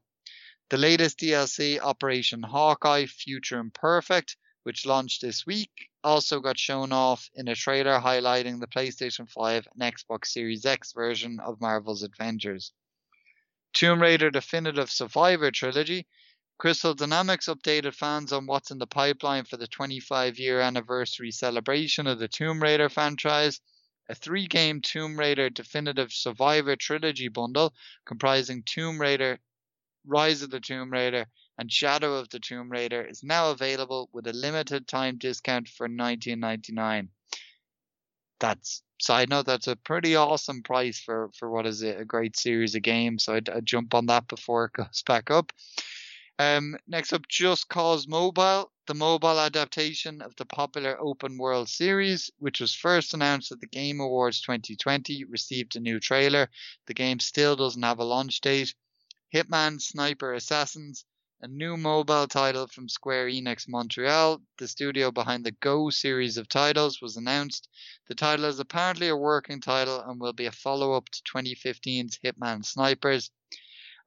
The latest DLC, Operation Hawkeye, Future Imperfect, which launched this week, also got shown off in a trailer highlighting the PlayStation 5 and Xbox Series X version of Marvel's Avengers. Tomb Raider Definitive Survivor Trilogy. Crystal Dynamics updated fans on what's in the pipeline for the 25-year anniversary celebration of the Tomb Raider franchise. A 3-game Tomb Raider Definitive Survivor Trilogy bundle comprising Tomb Raider, Rise of the Tomb Raider and Shadow of the Tomb Raider is now available with a limited time discount for $19.99. That's, side note, that's a pretty awesome price for what is a great series of games. So I'd jump on that before it goes back up. Next up, Just Cause Mobile, the mobile adaptation of the popular open world series, which was first announced at the Game Awards 2020, received a new trailer. The game still doesn't have a launch date. Hitman Sniper Assassins, a new mobile title from Square Enix Montreal, the studio behind the Go series of titles, was announced. The title is apparently a working title and will be a follow-up to 2015's Hitman Snipers.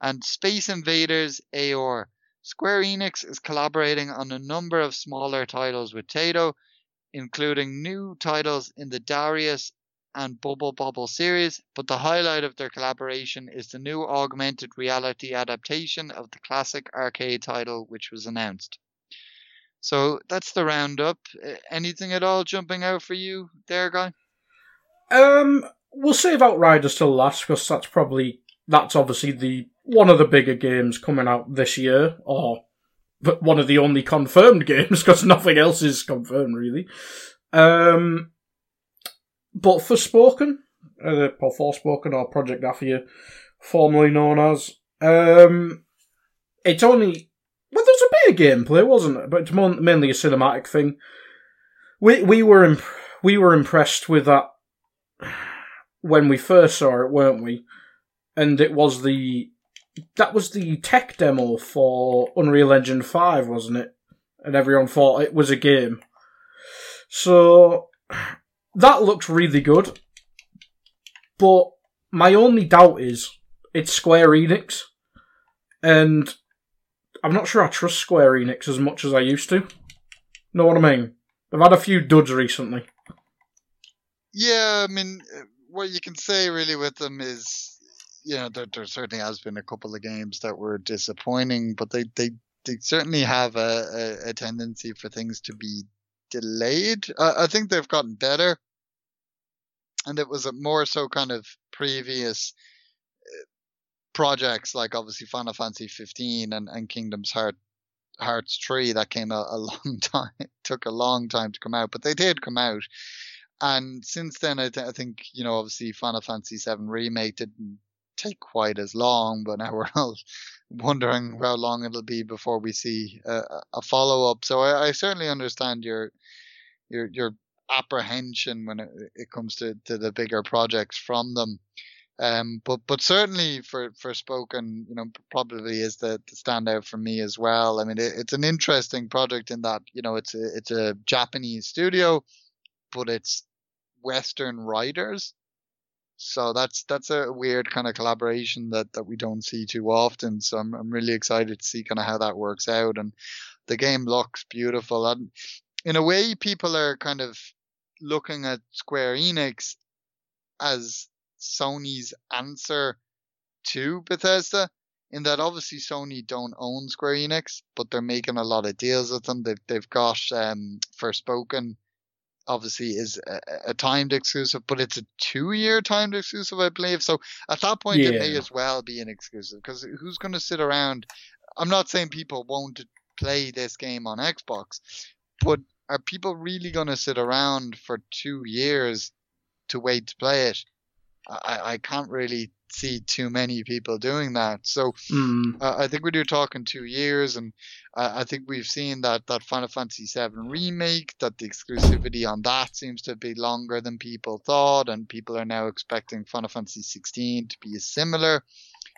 And Space Invaders Aor. Square Enix is collaborating on a number of smaller titles with Taito, including new titles in the Darius and Bubble Bobble series, but the highlight of their collaboration is the new augmented reality adaptation of the classic arcade title, which was announced. So that's the roundup. Anything at all jumping out for you there, Guy? We'll save Outriders till last, because that's obviously the one of the bigger games coming out this year, or but one of the only confirmed games, because nothing else is confirmed, really. But Forspoken, or Forspoken, or Project Aphia, formerly known as, it's only, well, there was a bit of gameplay, wasn't it? But it's mainly a cinematic thing. We were impressed with that when we first saw it, weren't we? And it was the tech demo for Unreal Engine 5, wasn't it? And everyone thought it was a game. So that looks really good. But my only doubt is it's Square Enix. And I'm not sure I trust Square Enix as much as I used to. Know what I mean? They've had a few duds recently. Yeah, I mean, what you can say really with them is, you know, there certainly has been a couple of games that were disappointing, but they certainly have a tendency for things to be delayed. I think they've gotten better, and it was a more so kind of previous projects, like obviously Final Fantasy 15 and Kingdoms Hearts 3 that came a long time. It took a long time to come out, but they did come out. And since then, I think, you know, obviously Final Fantasy 7 Remake didn't take quite as long, but now we're all wondering how long it'll be before we see a follow-up. So I certainly understand your apprehension when it comes to the bigger projects from them, but certainly for Forspoken, you know, probably is the standout for me as well. I mean, it's an interesting project in that, you know, it's a Japanese studio, but it's Western writers. So that's a weird kind of collaboration that we don't see too often. So I'm really excited to see kind of how that works out. And the game looks beautiful. And in a way, people are kind of looking at Square Enix as Sony's answer to Bethesda, in that obviously Sony don't own Square Enix, but they're making a lot of deals with them. They've got Forspoken, obviously, is a timed exclusive, but it's a 2-year timed exclusive, I believe. So at that point, It may as well be an exclusive, because who's going to sit around? I'm not saying people won't play this game on Xbox, but are people really going to sit around for 2 years to wait to play it? I can't really see too many people doing that. So I think we do talking 2 years, and I think we've seen that Final Fantasy VII Remake, that the exclusivity on that seems to be longer than people thought, and people are now expecting Final Fantasy XVI to be a similar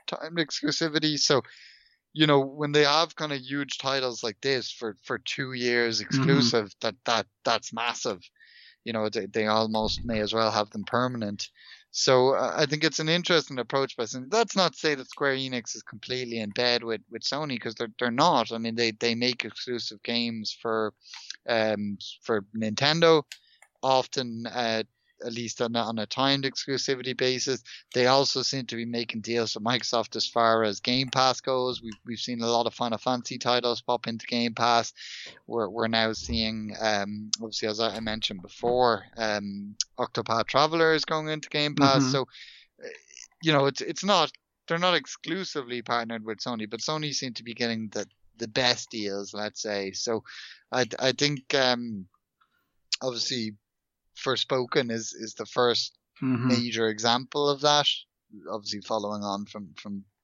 timed exclusivity. So, you know, when they have kind of huge titles like this for 2 years exclusive, that's massive. You know, they almost may as well have them permanent. So I think it's an interesting approach by Sony. That's not to say that Square Enix is completely in bed with Sony, because they're not. I mean, they make exclusive games for Nintendo, often at least on a timed exclusivity basis. They also seem to be making deals with Microsoft as far as Game Pass goes. We've seen a lot of Final Fantasy titles pop into Game Pass. We're now seeing, obviously, as I mentioned before, Octopath Traveler is going into Game Pass. So, you know, they're not exclusively partnered with Sony, but Sony seem to be getting the the best deals, let's say. So I think obviously Forspoken is the first major example of that, obviously following on from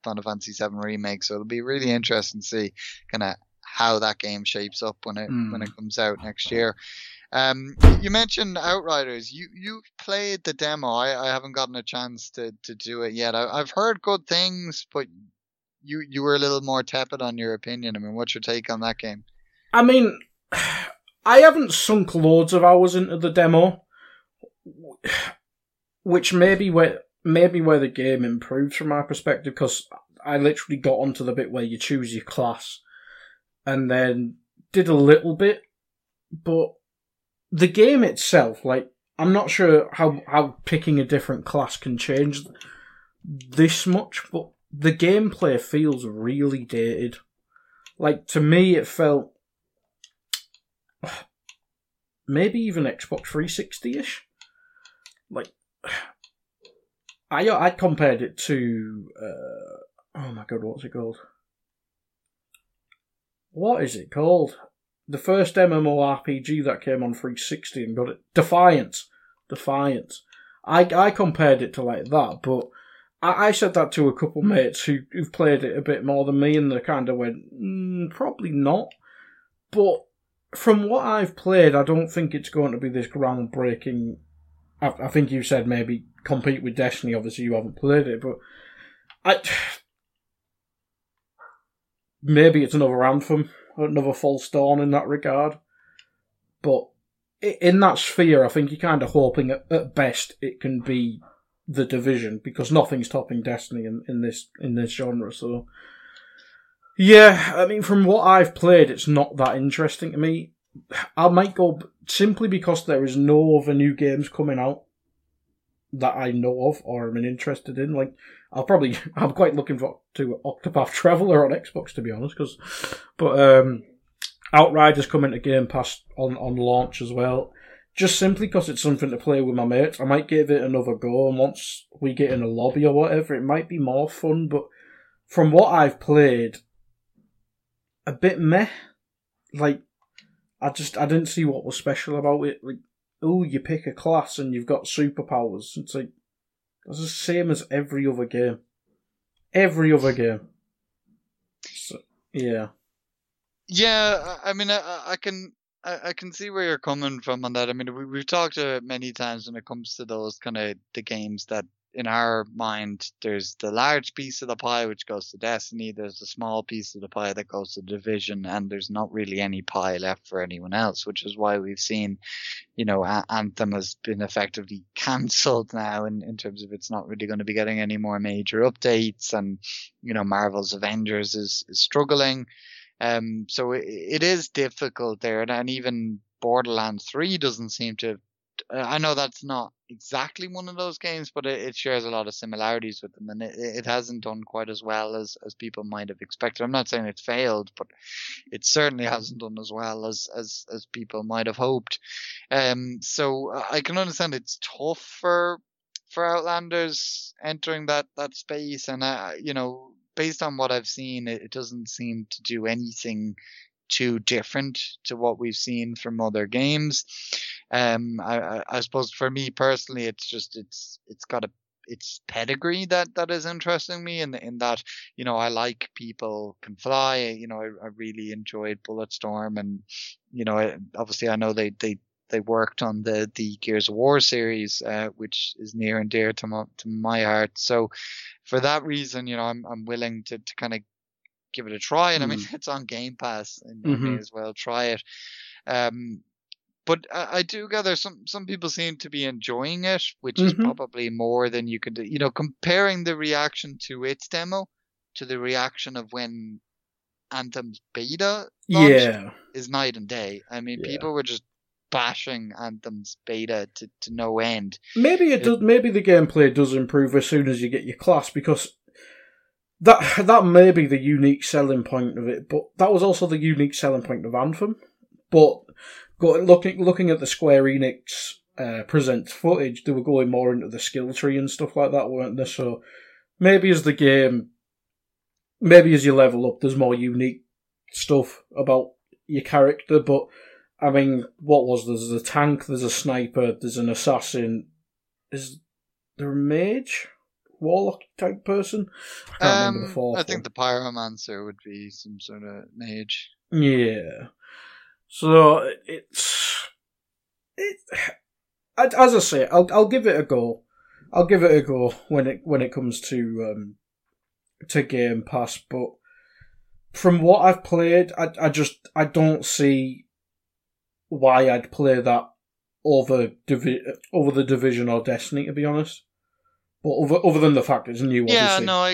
Final Fantasy VII Remake. So it'll be really interesting to see kind of how that game shapes up when it comes out next year. You mentioned Outriders. You played the demo. I haven't gotten a chance to do it yet. I've heard good things, but you were a little more tepid on your opinion. I mean, what's your take on that game? I mean, I haven't sunk loads of hours into the demo, which maybe where the game improves from my perspective, because I literally got onto the bit where you choose your class and then did a little bit, but the game itself, like, I'm not sure how picking a different class can change this much, but the gameplay feels really dated. Like, to me, it felt maybe even Xbox 360-ish. Like, I compared it to... oh my god, what's it called? What is it called? The first MMORPG that came on 360 and got it... Defiance. I compared it to like that, but I said that to a couple mates who've played it a bit more than me, and they kind of went, probably not. But from what I've played, I don't think it's going to be this groundbreaking... I think you said maybe compete with Destiny. Obviously, you haven't played it, but maybe it's another Anthem, another False Dawn in that regard. But in that sphere, I think you're kind of hoping at best it can be the Division, because nothing's topping Destiny in this genre. So, yeah, I mean, from what I've played, it's not that interesting to me. I might go simply because there is no other new games coming out that I know of or am interested in. Like, I'm quite looking to Octopath Traveler on Xbox, to be honest. But Outriders coming to Game Pass on launch as well, just simply because it's something to play with my mates. I might give it another go, and once we get in a lobby or whatever, it might be more fun. But from what I've played, a bit meh. Like, I didn't see what was special about it. Like, oh, you pick a class and you've got superpowers. It's like, that's the same as every other game. So, yeah. Yeah, I mean, I can see where you're coming from on that. I mean, we've talked about it many times when it comes to those kind of the games that, in our mind, there's the large piece of the pie which goes to Destiny, there's the small piece of the pie that goes to Division, and there's not really any pie left for anyone else, which is why we've seen, you know, Anthem has been effectively cancelled now in terms of it's not really going to be getting any more major updates, and, you know, Marvel's Avengers is struggling. So it is difficult there, and even Borderlands 3 doesn't seem to... I know that's not exactly one of those games, but it shares a lot of similarities with them, and it hasn't done quite as well as people might have expected. I'm not saying it failed, but it certainly hasn't done as well as people might have hoped. So I can understand it's tough for Outlanders entering that space, and you know, based on what I've seen, it doesn't seem to do anything too different to what we've seen from other games. I suppose for me personally, it's got its pedigree that is interesting me, in that, you know, I like People Can Fly. You know, I really enjoyed Bulletstorm, and, you know, obviously I know they worked on the Gears of War series, which is near and dear to my heart. So for that reason, you know, I'm willing to kind of give it a try, and I mean, it's on Game Pass, and you may as well try it. But I do gather some people seem to be enjoying it, which is probably more than you could do. You know, comparing the reaction to its demo to the reaction of when Anthem's beta launched is night and day. I mean, people were just bashing Anthem's beta to no end. Maybe it does. Maybe the gameplay does improve as soon as you get your class, because that may be the unique selling point of it. But that was also the unique selling point of Anthem. But looking at the Square Enix Presents footage, they were going more into the skill tree and stuff like that, weren't they? So maybe as you level up, there's more unique stuff about your character, but I mean, what was there? There's a tank, there's a sniper, there's an assassin. Is there a mage? Warlock type person? I can't remember the fourth. I think the pyromancer would be some sort of mage. Yeah. So it's as I say, I'll give it a go. I'll give it a go when it comes to Game Pass. But from what I've played, I don't see why I'd play that over the Division or Destiny, to be honest. But other than the fact it's new, obviously. Yeah, no.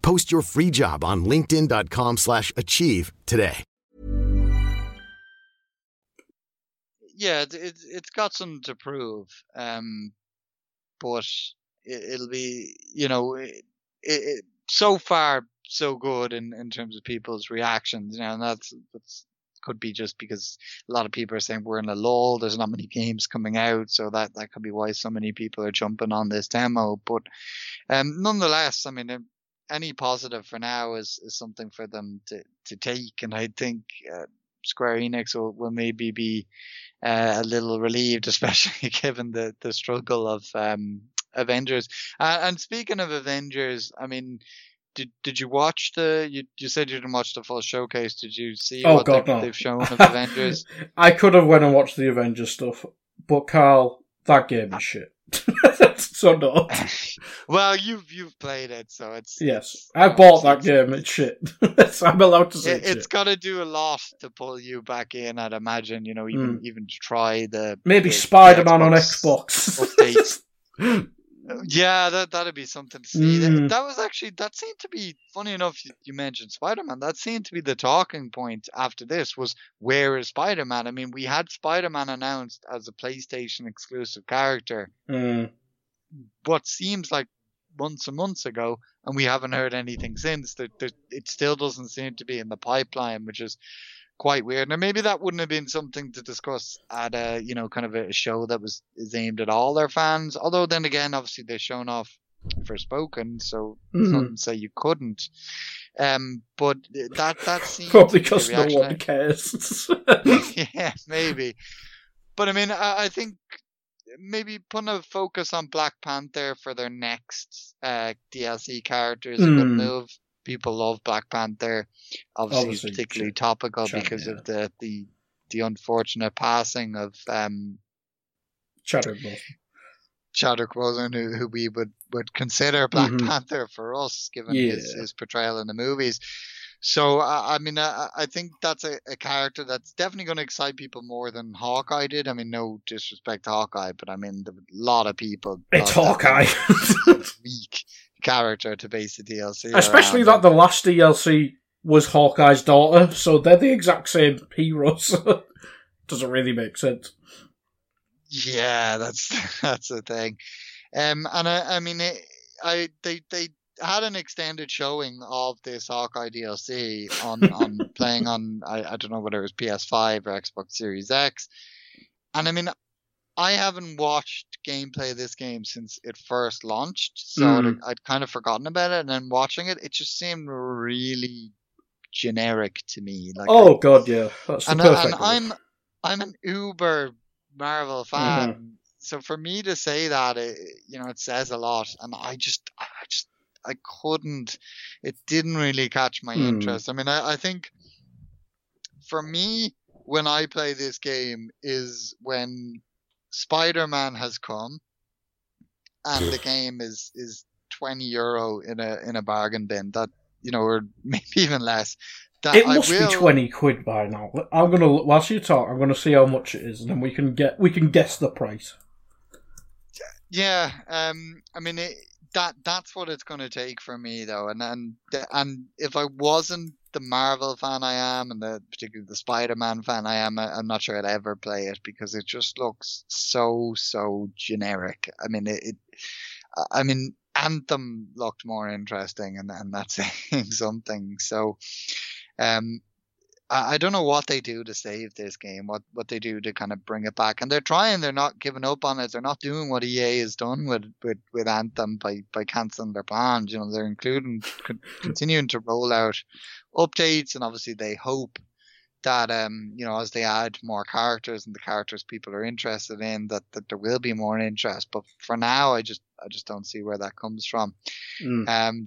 Post your free job on linkedin.com/achieve today. Yeah, it's got something to prove, but it'll be, you know, it so far so good in terms of people's reactions, you know, and that's could be just because a lot of people are saying we're in a lull, there's not many games coming out, so that could be why so many people are jumping on this demo. But nonetheless, I mean, any positive for now is something for them to take, and I think Square Enix will maybe be a little relieved, especially given the struggle of Avengers. And speaking of Avengers, I mean, did you watch you said you didn't watch the full showcase. Did you see what they've shown of Avengers? I could have went and watched the Avengers stuff, but Carl, that game is shit. So no. Well, you've played it, so it's... Yes, I bought that game, it's shit. So I'm allowed to say it's shit. It's got to do a lot to pull you back in, I'd imagine, you know, even to try the... Maybe Spider-Man on Xbox. Yeah, that'd be something to see. That was actually, that seemed to be, funny enough, you mentioned Spider-Man, that seemed to be the talking point after this was, where is Spider-Man? I mean, we had Spider-Man announced as a PlayStation exclusive character, what seems like months and months ago, and we haven't heard anything since. It still doesn't seem to be in the pipeline, which is quite weird. Now, maybe that wouldn't have been something to discuss at a, you know, kind of a show that is aimed at all their fans. Although then again, obviously they've shown off Forspoken, so it's not to say you couldn't. But that seems probably because no one cares. Yeah, maybe. But I mean, I think maybe putting a focus on Black Panther for their next DLC character is a good move. People love Black Panther, obviously particularly topical because of the unfortunate passing of Chadwick Boseman, who we would consider Black Panther for us, given his portrayal in the movies. So, I mean, I think that's a character that's definitely going to excite people more than Hawkeye did. I mean, no disrespect to Hawkeye, but I mean, a lot of people... It's Hawkeye! Weak character to base the DLC especially around. That the last DLC was Hawkeye's daughter, so they're the exact same heroes. Doesn't really make sense. Yeah, that's the thing. And I mean, they had an extended showing of this Hawkeye DLC on playing on, I don't know whether it was PS5 or Xbox Series X. And I mean, I haven't watched gameplay of this game since it first launched, so I'd kind of forgotten about it. And then watching it, it just seemed really generic to me. Like, God, yeah, that's the perfect. And I'm an uber Marvel fan, so for me to say that, it says a lot. And I couldn't. It didn't really catch my interest. I mean, I think for me, when I play this game is when Spider-Man has come and the game is €20 in a bargain bin, that, you know, or maybe even less. That it must be £20 by now. I'm gonna, whilst you talk, I'm gonna see how much it is, and then we can guess the price. Yeah, I mean, that's what it's gonna take for me though, and if I wasn't the Marvel fan I am, and particularly the Spider-Man fan I am, I'm not sure I'd ever play it because it just looks so generic. I mean, Anthem looked more interesting, and that's saying something. So, I don't know what they do to save this game, what they do to kind of bring it back. And they're trying, they're not giving up on it. They're not doing what EA has done with Anthem by cancelling their plans. You know, they're continuing to roll out updates, and obviously they hope that, as they add more characters and the characters people are interested in, that there will be more interest. But for now, I just don't see where that comes from. Do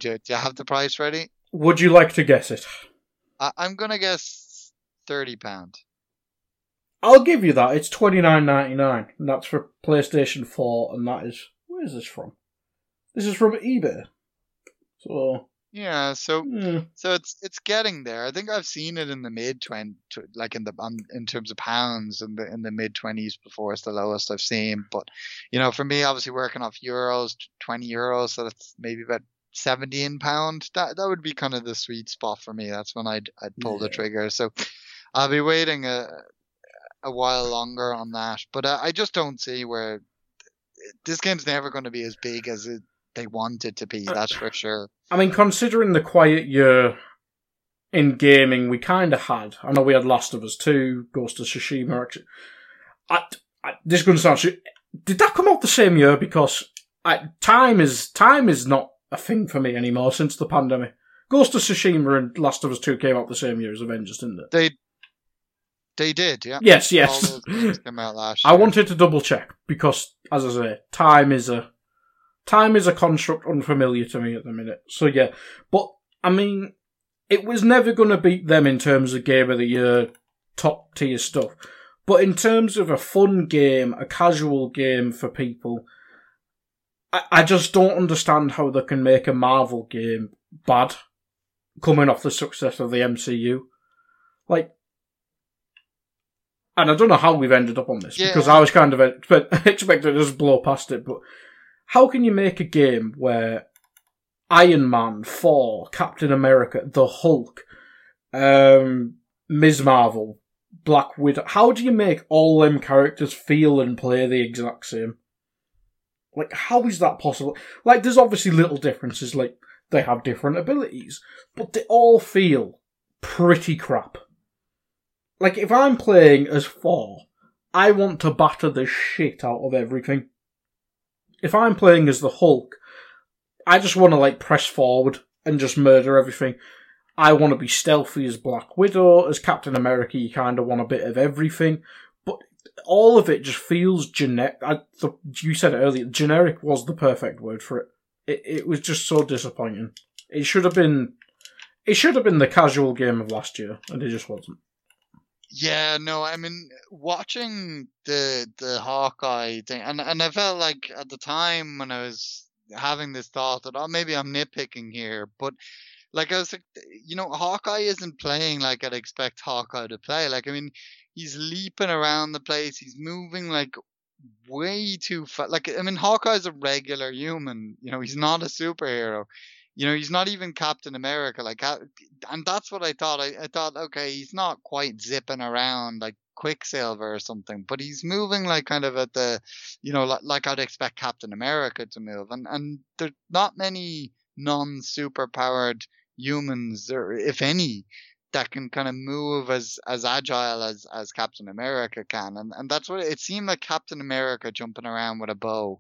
you have the price ready? Would you like to guess it? I'm going to guess £30. I'll give you that. It's $29.99, and that's for PlayStation 4, and that is... Where is this from? This is from eBay. So... Yeah, so it's getting there. I think I've seen it in the mid-20s, like in terms of pounds, in the mid-20s before. It's the lowest I've seen. But, you know, for me, obviously working off euros, €20, so that's maybe about £17. That would be kind of the sweet spot for me. That's when I'd pull the trigger. So I'll be waiting a while longer on that. But I just don't see where this game's never going to be as big as they want it to be, that's for sure. I mean, considering the quiet year in gaming we kind of had, I know we had Last of Us 2, Ghost of Tsushima, etc. This is going to sound... Did that come out the same year? Because time is not a thing for me anymore since the pandemic. Ghost of Tsushima and Last of Us 2 came out the same year as Avengers, didn't it? They did, yeah. Yes. All those games came out last year. I wanted to double check because, as I say, time is a construct unfamiliar to me at the minute. So, yeah. But, I mean, it was never going to beat them in terms of Game of the Year, top-tier stuff. But in terms of a fun game, a casual game for people, I just don't understand how they can make a Marvel game bad coming off the success of the MCU. Like, and I don't know how we've ended up on this, because I was kind of expecting to just blow past it, but... How can you make a game where Iron Man, Thor, Captain America, the Hulk, Ms. Marvel, Black Widow... How do you make all them characters feel and play the exact same? Like, how is that possible? Like, there's obviously little differences. Like, they have different abilities. But they all feel pretty crap. Like, if I'm playing as Thor, I want to batter the shit out of everything. If I'm playing as the Hulk, I just want to, like, press forward and just murder everything. I want to be stealthy as Black Widow. As Captain America, you kind of want a bit of everything. But all of it just feels generic. You said it earlier. Generic was the perfect word for it. It was just so disappointing. It should have been the casual game of last year, and it just wasn't. Yeah, no, I mean, watching the Hawkeye thing, and I felt like at the time when I was having this thought that, maybe I'm nitpicking here, but like I was like, you know, Hawkeye isn't playing like I'd expect Hawkeye to play. Like, I mean, he's leaping around the place, he's moving like way too fast. Like, I mean, Hawkeye's a regular human, you know, he's not a superhero. You know, he's not even Captain America, like, and that's what I thought. I thought, okay, he's not quite zipping around like Quicksilver or something, but he's moving like kind of at the, you know, like I'd expect Captain America to move. And there's not many non-superpowered humans, or if any, that can kind of move as agile as Captain America can. And that's what it seemed like, Captain America jumping around with a bow.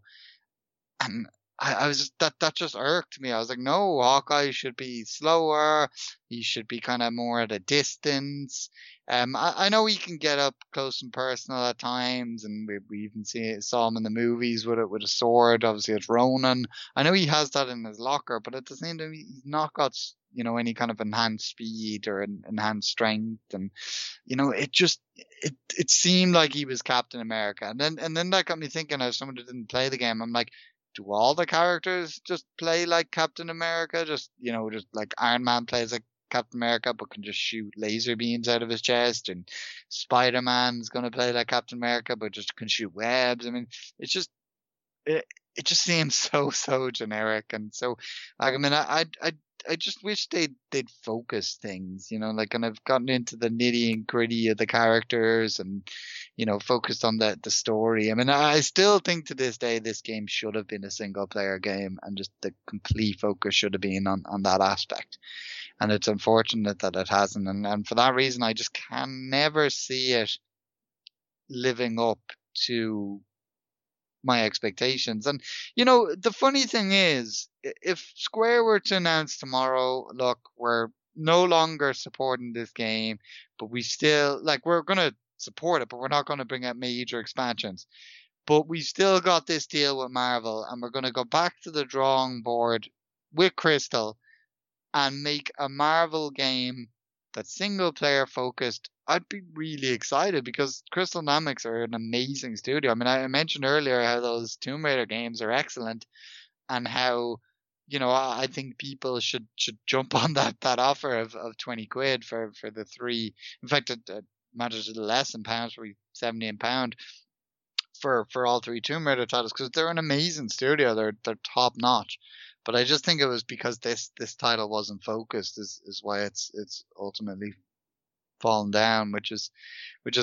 And I was just, that just irked me. I was like, no, Hawkeye should be slower. He should be kind of more at a distance. I know he can get up close and personal at times, and we even saw him in the movies with a sword. Obviously, it's Ronan. I know he has that in his locker, but at the same time, he's not got any kind of enhanced speed or enhanced strength, and it seemed like he was Captain America. And then that got me thinking, as someone who didn't play the game, I'm like, do all the characters just play like Captain America? Just like Iron Man plays like Captain America, but can just shoot laser beams out of his chest, and Spider-Man's going to play like Captain America, but just can shoot webs. I mean, it's just, it just seems so generic. And so, like, I mean, I just wish they'd focus things, like, and I've gotten into the nitty and gritty of the characters and, focused on the story. I mean, I still think to this day, this game should have been a single player game, and just the complete focus should have been on that aspect. And it's unfortunate that it hasn't. And for that reason, I just can never see it living up to my expectations. And the funny thing is, if Square were to announce tomorrow, look, we're no longer supporting this game, but we still, like, we're gonna support it, but we're not gonna bring out major expansions, but we still got this deal with Marvel, and we're gonna go back to the drawing board with Crystal and make a Marvel game that's single player focused, I'd be really excited, because Crystal Dynamics are an amazing studio. I mean, I mentioned earlier how those Tomb Raider games are excellent, and how, I think people should jump on that offer of 20 quid for the three. In fact, it matters a little less in pounds, probably 70 in pound for all three Tomb Raider titles, because they're an amazing studio. They're top notch. But I just think it was because this title wasn't focused is why it's ultimately fallen down, which is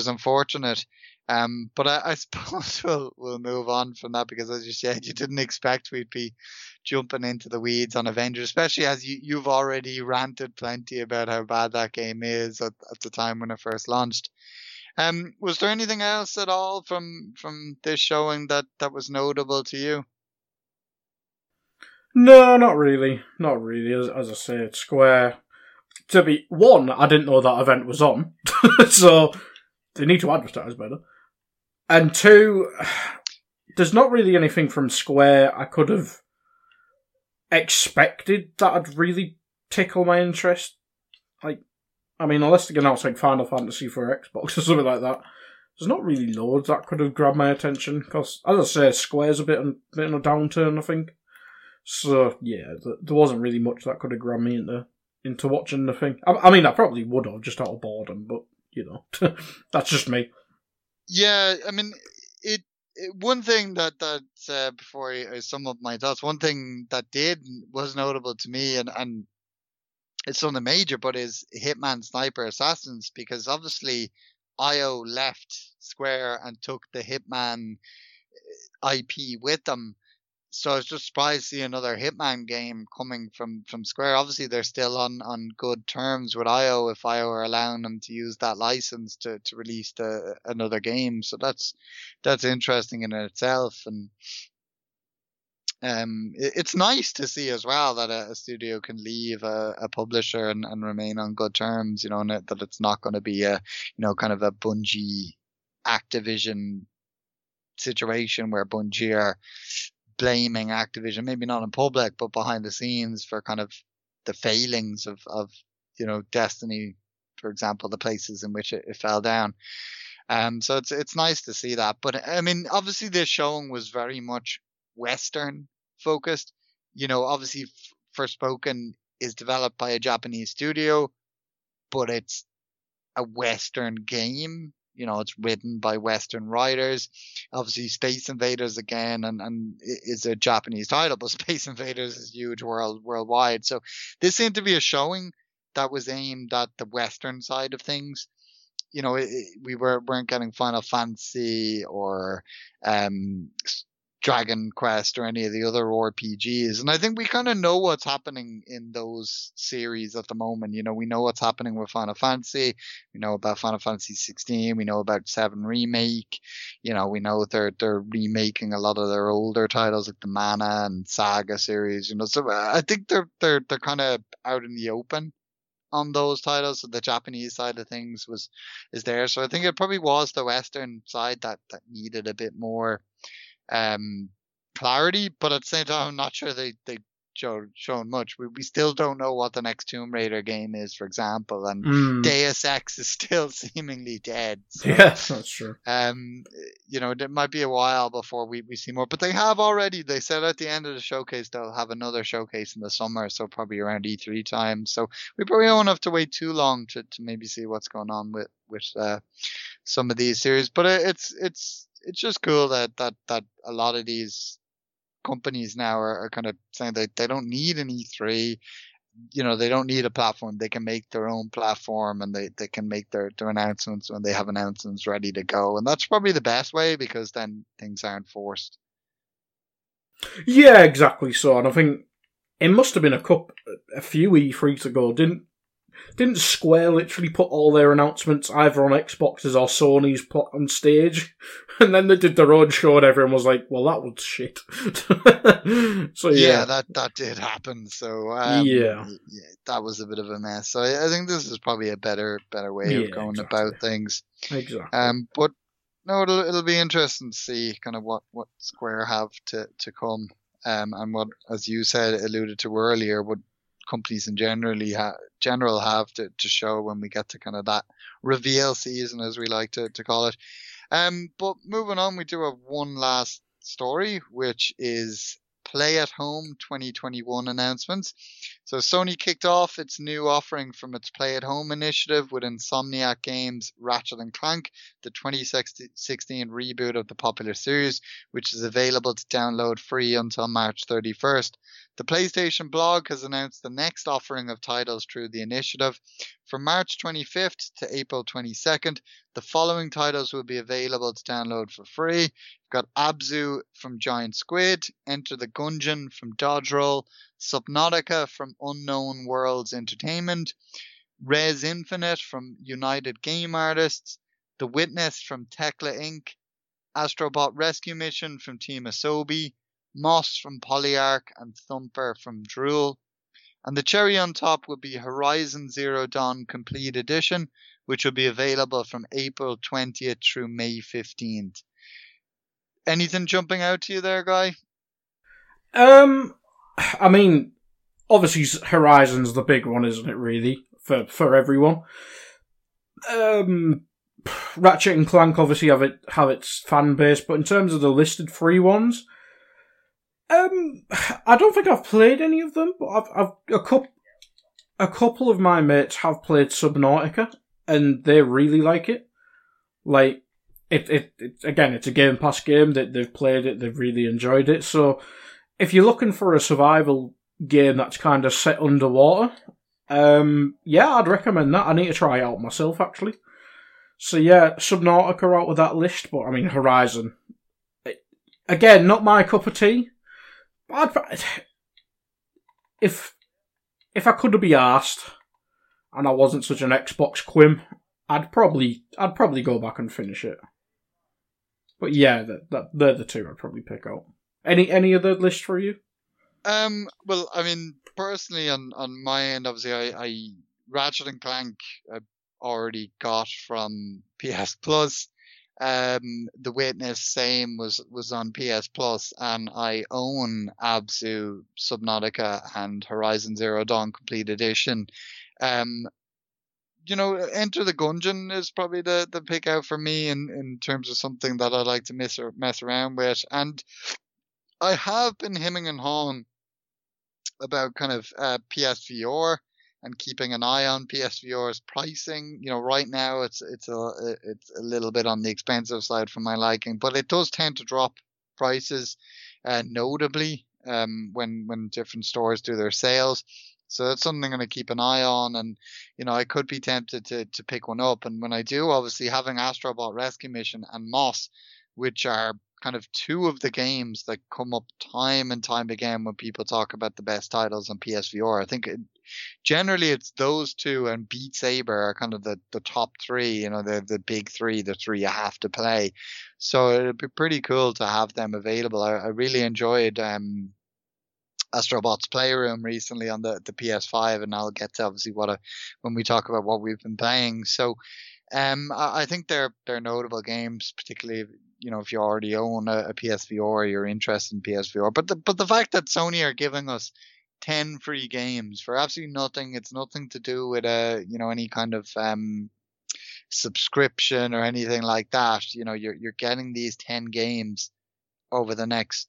unfortunate. But I suppose we'll move on from that, because, as you said, you didn't expect we'd be jumping into the weeds on Avengers, especially as you've already ranted plenty about how bad that game is at the time when it first launched. Was there anything else at all from this showing that was notable to you? No, not really. As I say, Square. To be one, I didn't know that event was on, so they need to advertise better. And two, there's not really anything from Square I could have expected that would really tickle my interest. Unless they can announce like Final Fantasy for Xbox or something like that, there's not really loads that could have grabbed my attention. Because, as I say, Square's a bit in a downturn, I think. So, yeah, there wasn't really much that could have grabbed me into watching the thing. I probably would have, just out of boredom, but, that's just me. Yeah, I mean, it one thing that before I sum up my thoughts, one thing that was notable to me, and it's on the major, but is Hitman Sniper Assassins, because obviously IO left Square and took the Hitman IP with them. So I was just surprised to see another Hitman game coming from Square. Obviously, they're still on good terms with IO, if IO are allowing them to use that license to release another game. So that's interesting in itself. And it's nice to see as well that a studio can leave a publisher and remain on good terms, and that it's not going to be a, kind of a Bungie Activision situation where Bungie are blaming Activision, maybe not in public, but behind the scenes, for kind of the failings of Destiny, for example, the places in which it fell down. So it's nice to see that. But I mean, obviously this showing was very much Western focused. Obviously Forspoken is developed by a Japanese studio, but it's a Western game. It's written by Western writers. Obviously, Space Invaders again, and is a Japanese title, but Space Invaders is huge worldwide. So this seemed to be a showing that was aimed at the Western side of things. We weren't getting Final Fantasy or Dragon Quest or any of the other RPGs. And I think we kind of know what's happening in those series at the moment. You know, we know what's happening with Final Fantasy. We know about Final Fantasy 16. We know about 7 Remake. You know, we know they're remaking a lot of their older titles like the Mana and Saga series. You know, so I think they're kind of out in the open on those titles. So the Japanese side of things is there. So I think it probably was the Western side that needed a bit more clarity, but at the same time, I'm not sure they've shown much. We still don't know what the next Tomb Raider game is, for example, and Deus Ex is still seemingly dead. So, yeah, that's true. You know, it might be a while before we see more, but they have already, they said at the end of the showcase, they'll have another showcase in the summer, so probably around E3 time. So we probably won't have to wait too long to maybe see what's going on with some of these series, but it's just cool that a lot of these companies now are kind of saying that they don't need an E3. You know, they don't need a platform. They can make their own platform, and they can make their announcements when they have announcements ready to go. And that's probably the best way, because then things aren't forced. Yeah, exactly so. And I think it must have been a few E3s ago, didn't Square literally put all their announcements either on Xbox's or Sony's on stage? And then they did their own show and everyone was like, well, that was shit. So yeah, that did happen. So yeah, that was a bit of a mess. So I think this is probably a better way of going about things. Exactly. But no, it'll be interesting to see kind of what Square have to come. And what, as you said, alluded to earlier, would companies in general have to show when we get to kind of that reveal season, as we like to call it. But moving on, we do have one last story, which is Play at Home 2021 announcements. So Sony kicked off its new offering from its Play at Home initiative with Insomniac Games' Ratchet & Clank, the 2016 reboot of the popular series, which is available to download free until March 31st. The PlayStation blog has announced the next offering of titles through the initiative. From March 25th to April 22nd, the following titles will be available to download for free. You've got Abzu from Giant Squid, Enter the Gungeon from Dodgeroll, Subnautica from Unknown Worlds Entertainment, Res Infinite from United Game Artists, The Witness from Tekla Inc., Astrobot Rescue Mission from Team Asobi, Moss from Polyarch and Thumper from Drool. And the cherry on top will be Horizon Zero Dawn Complete Edition, which will be available from April 20th through May 15th. Anything jumping out to you there, Guy? I mean, obviously Horizon's the big one, isn't it, really, for everyone? Ratchet and Clank obviously have its fan base, but in terms of the listed free ones, I don't think I've played any of them, but a couple of my mates have played Subnautica, and they really like it. Like, again, it's a Game Pass game, they've played it, they've really enjoyed it, so if you're looking for a survival game that's kind of set underwater, yeah, I'd recommend that. I need to try it out myself, actually. So yeah, Subnautica out with that list, but I mean, Horizon. Again, not my cup of tea. If I could be arsed and I wasn't such an Xbox quim, I'd probably go back and finish it. But yeah, they're the two I'd probably pick out. Any other list for you? Well, I mean, personally, on my end, obviously, I Ratchet and Clank I already got from PS Plus. The Witness, same, was on PS Plus, and I own Abzu, Subnautica, and Horizon Zero Dawn Complete Edition. You know, Enter the Gungeon is probably the pick out for me in terms of something that I like to mess around with, and I have been hemming and hawing about kind of PSVR. And keeping an eye on PSVR's pricing. You know, right now it's a little bit on the expensive side for my liking, but it does tend to drop prices notably when different stores do their sales. So that's something I'm going to keep an eye on, and you know, I could be tempted to pick one up. And when I do, obviously having Astrobot Rescue Mission and Moss, which are kind of two of the games that come up time and time again when people talk about the best titles on PSVR. I think generally it's those two and Beat Saber are kind of the top three, you know, the big three, the three you have to play. So it'd be pretty cool to have them available. I really enjoyed Astro Bot's Playroom recently on the PS5, and I'll get to obviously when we talk about what we've been playing. So I think they're notable games, particularly, you know, if you already own a PSVR or you're interested in PSVR. But the fact that Sony are giving us 10 free games for absolutely nothing, it's nothing to do with any kind of subscription or anything like that. You know, you're getting these 10 games over the next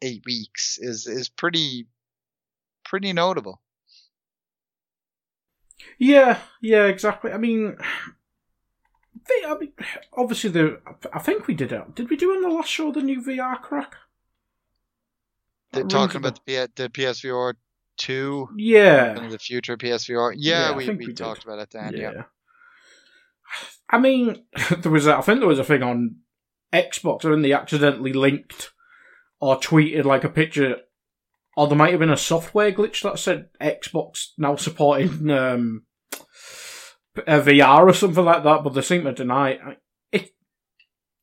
8 weeks is pretty notable. Yeah, exactly. I mean, obviously, I think we did it. Did we do on the last show the new VR crack? They're talking about the PSVR 2? Yeah. And the future PSVR? Yeah, we talked about it then, yeah. I mean, there was a thing on Xbox, and they accidentally linked or tweeted like a picture, or there might have been a software glitch that said Xbox now supporting a VR or something like that, but they seem to deny it.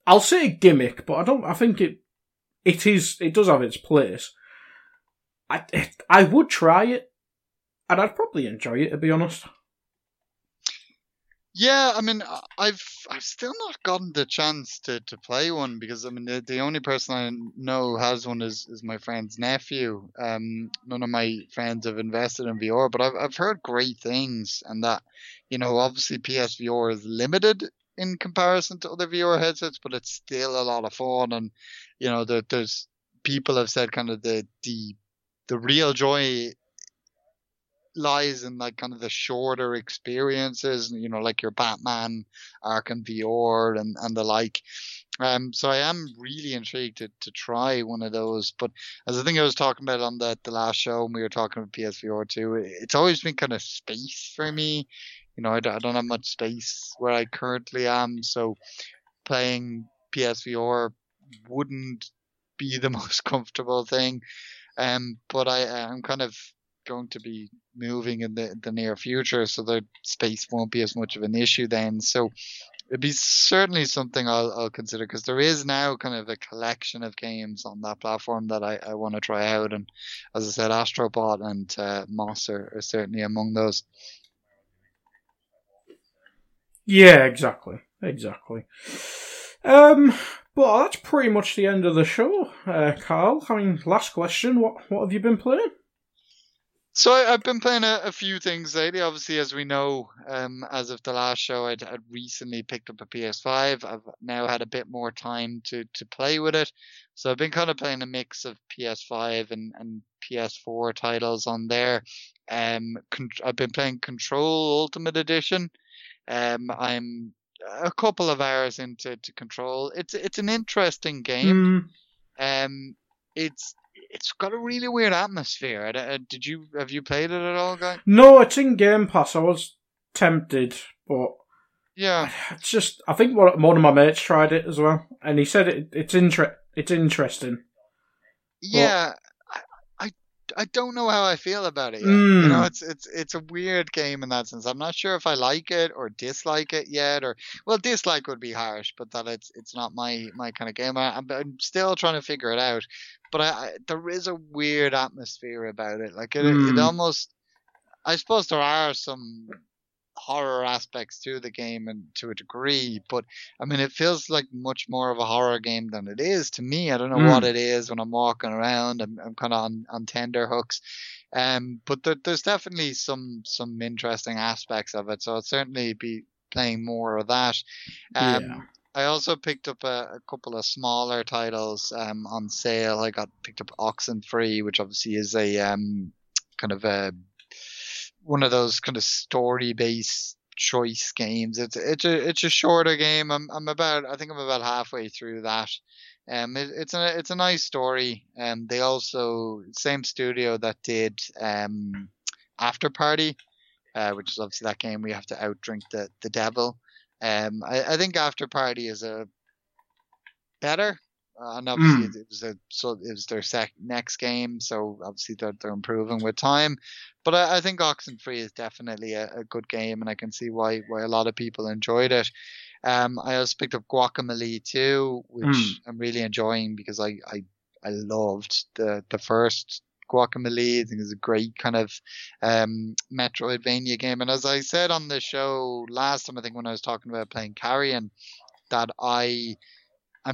I'll say a gimmick, but I think it does have its place. I would try it, and I'd probably enjoy it, to be honest. Yeah, I mean, I've still not gotten the chance to play one, because I mean the only person I know has one is my friend's nephew. None of my friends have invested in VR, but I've heard great things, and that, you know, obviously PSVR is limited in comparison to other VR headsets, but it's still a lot of fun, and you know there's people have said kind of the real joy lies in like kind of the shorter experiences, you know, like your Batman, Arkham VR and the like. So I am really intrigued to try one of those. But as I think I was talking about on the last show when we were talking about PSVR 2, it's always been kind of space for me. You know, I don't have much space where I currently am, so playing PSVR wouldn't be the most comfortable thing. But I'm kind of going to be moving in the near future, so the space won't be as much of an issue then. So it'd be certainly something I'll consider, because there is now kind of a collection of games on that platform that I want to try out, and as I said, Astro Bot and Moss are certainly among those. Yeah, exactly. But that's pretty much the end of the show, Carl. I mean, last question, what have you been playing? So I've been playing a few things lately. Obviously, as we know, as of the last show, I'd recently picked up a PS5. I've now had a bit more time to play with it. So I've been kind of playing a mix of PS5 and PS4 titles on there. I've been playing Control Ultimate Edition. I'm a couple of hours into Control. It's an interesting game. It's got a really weird atmosphere. Have you played it at all, Guy? No, it's in Game Pass. I was tempted, but yeah, it's just, I think one of my mates tried it as well, and he said it's interesting. Yeah, but I don't know how I feel about it yet. You know, it's a weird game in that sense. I'm not sure if I like it or dislike it yet, or, well, dislike would be harsh, but that it's not my kind of game. I'm still trying to figure it out. But there is a weird atmosphere about it. Like it almost, I suppose there are some horror aspects to the game, and to a degree, but I mean, it feels like much more of a horror game than it is to me. I don't know what it is when I'm walking around. I'm kind of on tender hooks. But there's definitely some interesting aspects of it. So I'll certainly be playing more of that. Yeah. I also picked up a couple of smaller titles on sale. I picked up Oxenfree, which obviously is a kind of a one of those kind of story-based choice games. It's a shorter game. I think I'm about halfway through that. It's a nice story. They also, same studio that did After Party, which is obviously that game where you have to outdrink the devil. I think After Party is a better And obviously it was their next game, so obviously they're improving with time. But I think Oxenfree is definitely a good game, and I can see why a lot of people enjoyed it. I also picked up Guacamelee 2, which I'm really enjoying because I loved the first Guacamelee. I think it's a great kind of Metroidvania game. And as I said on the show last time, I think when I was talking about playing Carrion, that I'm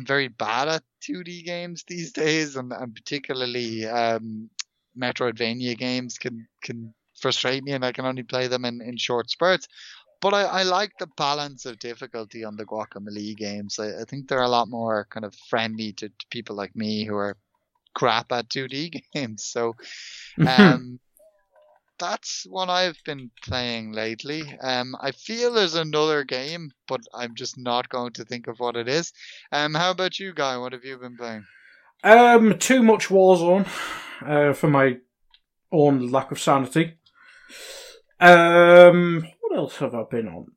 very bad at 2D games these days, and particularly Metroidvania games can frustrate me, and I can only play them in short spurts. But I like the balance of difficulty on the Guacamelee games. I think they're a lot more kind of friendly to people like me who are crap at 2D games. So that's what I've been playing lately. I feel there's another game, but I'm just not going to think of what it is. How about you, Guy? What have you been playing? Too much Warzone for my own lack of sanity. What else have I been on?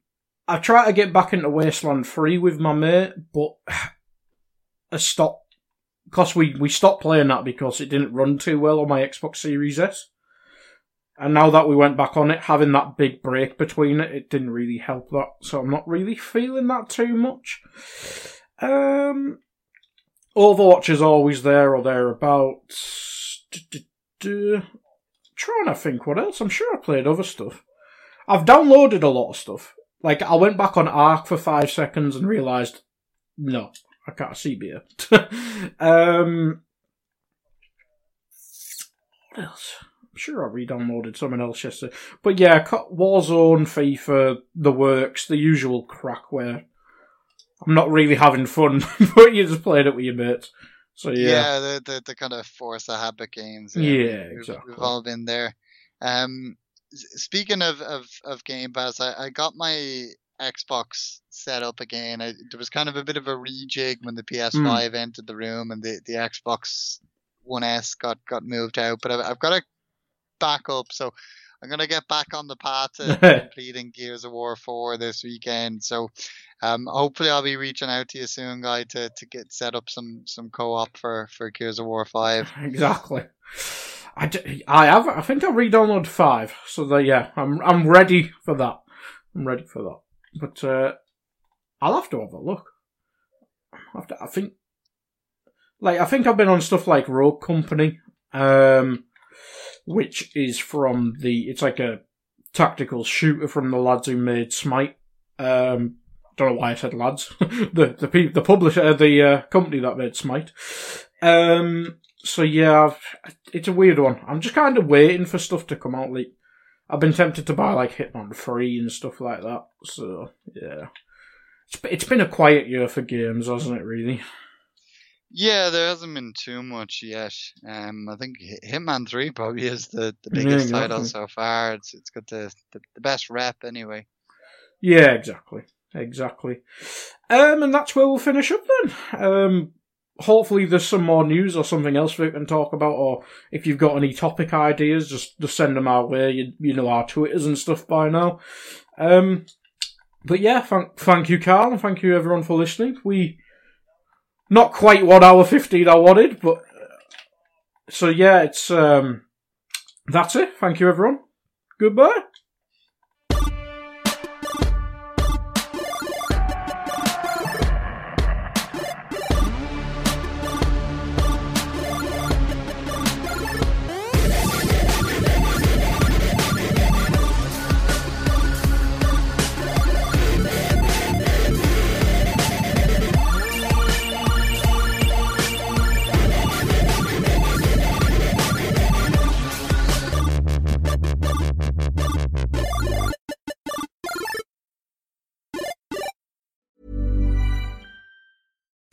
I try to get back into Wasteland 3 with my mate, but I stopped. Because we stopped playing that because it didn't run too well on my Xbox Series S. And now that we went back on it, having that big break between it, it didn't really help that. So I'm not really feeling that too much. Overwatch is always there or thereabouts. Trying to think what else. I'm sure I played other stuff. I've downloaded a lot of stuff. Like, I went back on Ark for 5 seconds and realised, no, I can't see beer. What else? I'm sure I re-downloaded something else yesterday. But yeah, Warzone, FIFA, the works, the usual crack where I'm not really having fun, but you just played it with your mates. So yeah. Yeah, the kind of Forza Habit games. Yeah, exactly. We've all been there. Speaking of Game Pass, I got my Xbox set up again. There was kind of a bit of a rejig when the PS5 entered the room and the Xbox One S got moved out. But I've got a back up, so I'm going to get back on the path to completing Gears of War 4 this weekend. So hopefully I'll be reaching out to you soon, Guy, to get set up some co-op for Gears of War 5. Exactly. I think I re-downloaded 5, so I'm ready for that. But I'll have to have a look. I think I've been on stuff like Rogue Company, which is from it's like a tactical shooter from the lads who made Smite. Don't know why I said lads. the publisher, the company that made Smite. So yeah, it's a weird one. I'm just kind of waiting for stuff to come out. Like, I've been tempted to buy like Hitman 3 and stuff like that. So yeah, it's been a quiet year for games, hasn't it? Really. Yeah, there hasn't been too much yet. I think Hitman 3 probably is the biggest title so far. It's got the best rep anyway. Yeah, exactly. And that's where we'll finish up then. Hopefully there's some more news or something else we can talk about, or if you've got any topic ideas, just send them our way. You know our Twitters and stuff by now. But yeah, thank you, Carl, and thank you everyone for listening. Not quite 1 hour 15 I wanted, but so yeah, it's that's it. Thank you, everyone. Goodbye.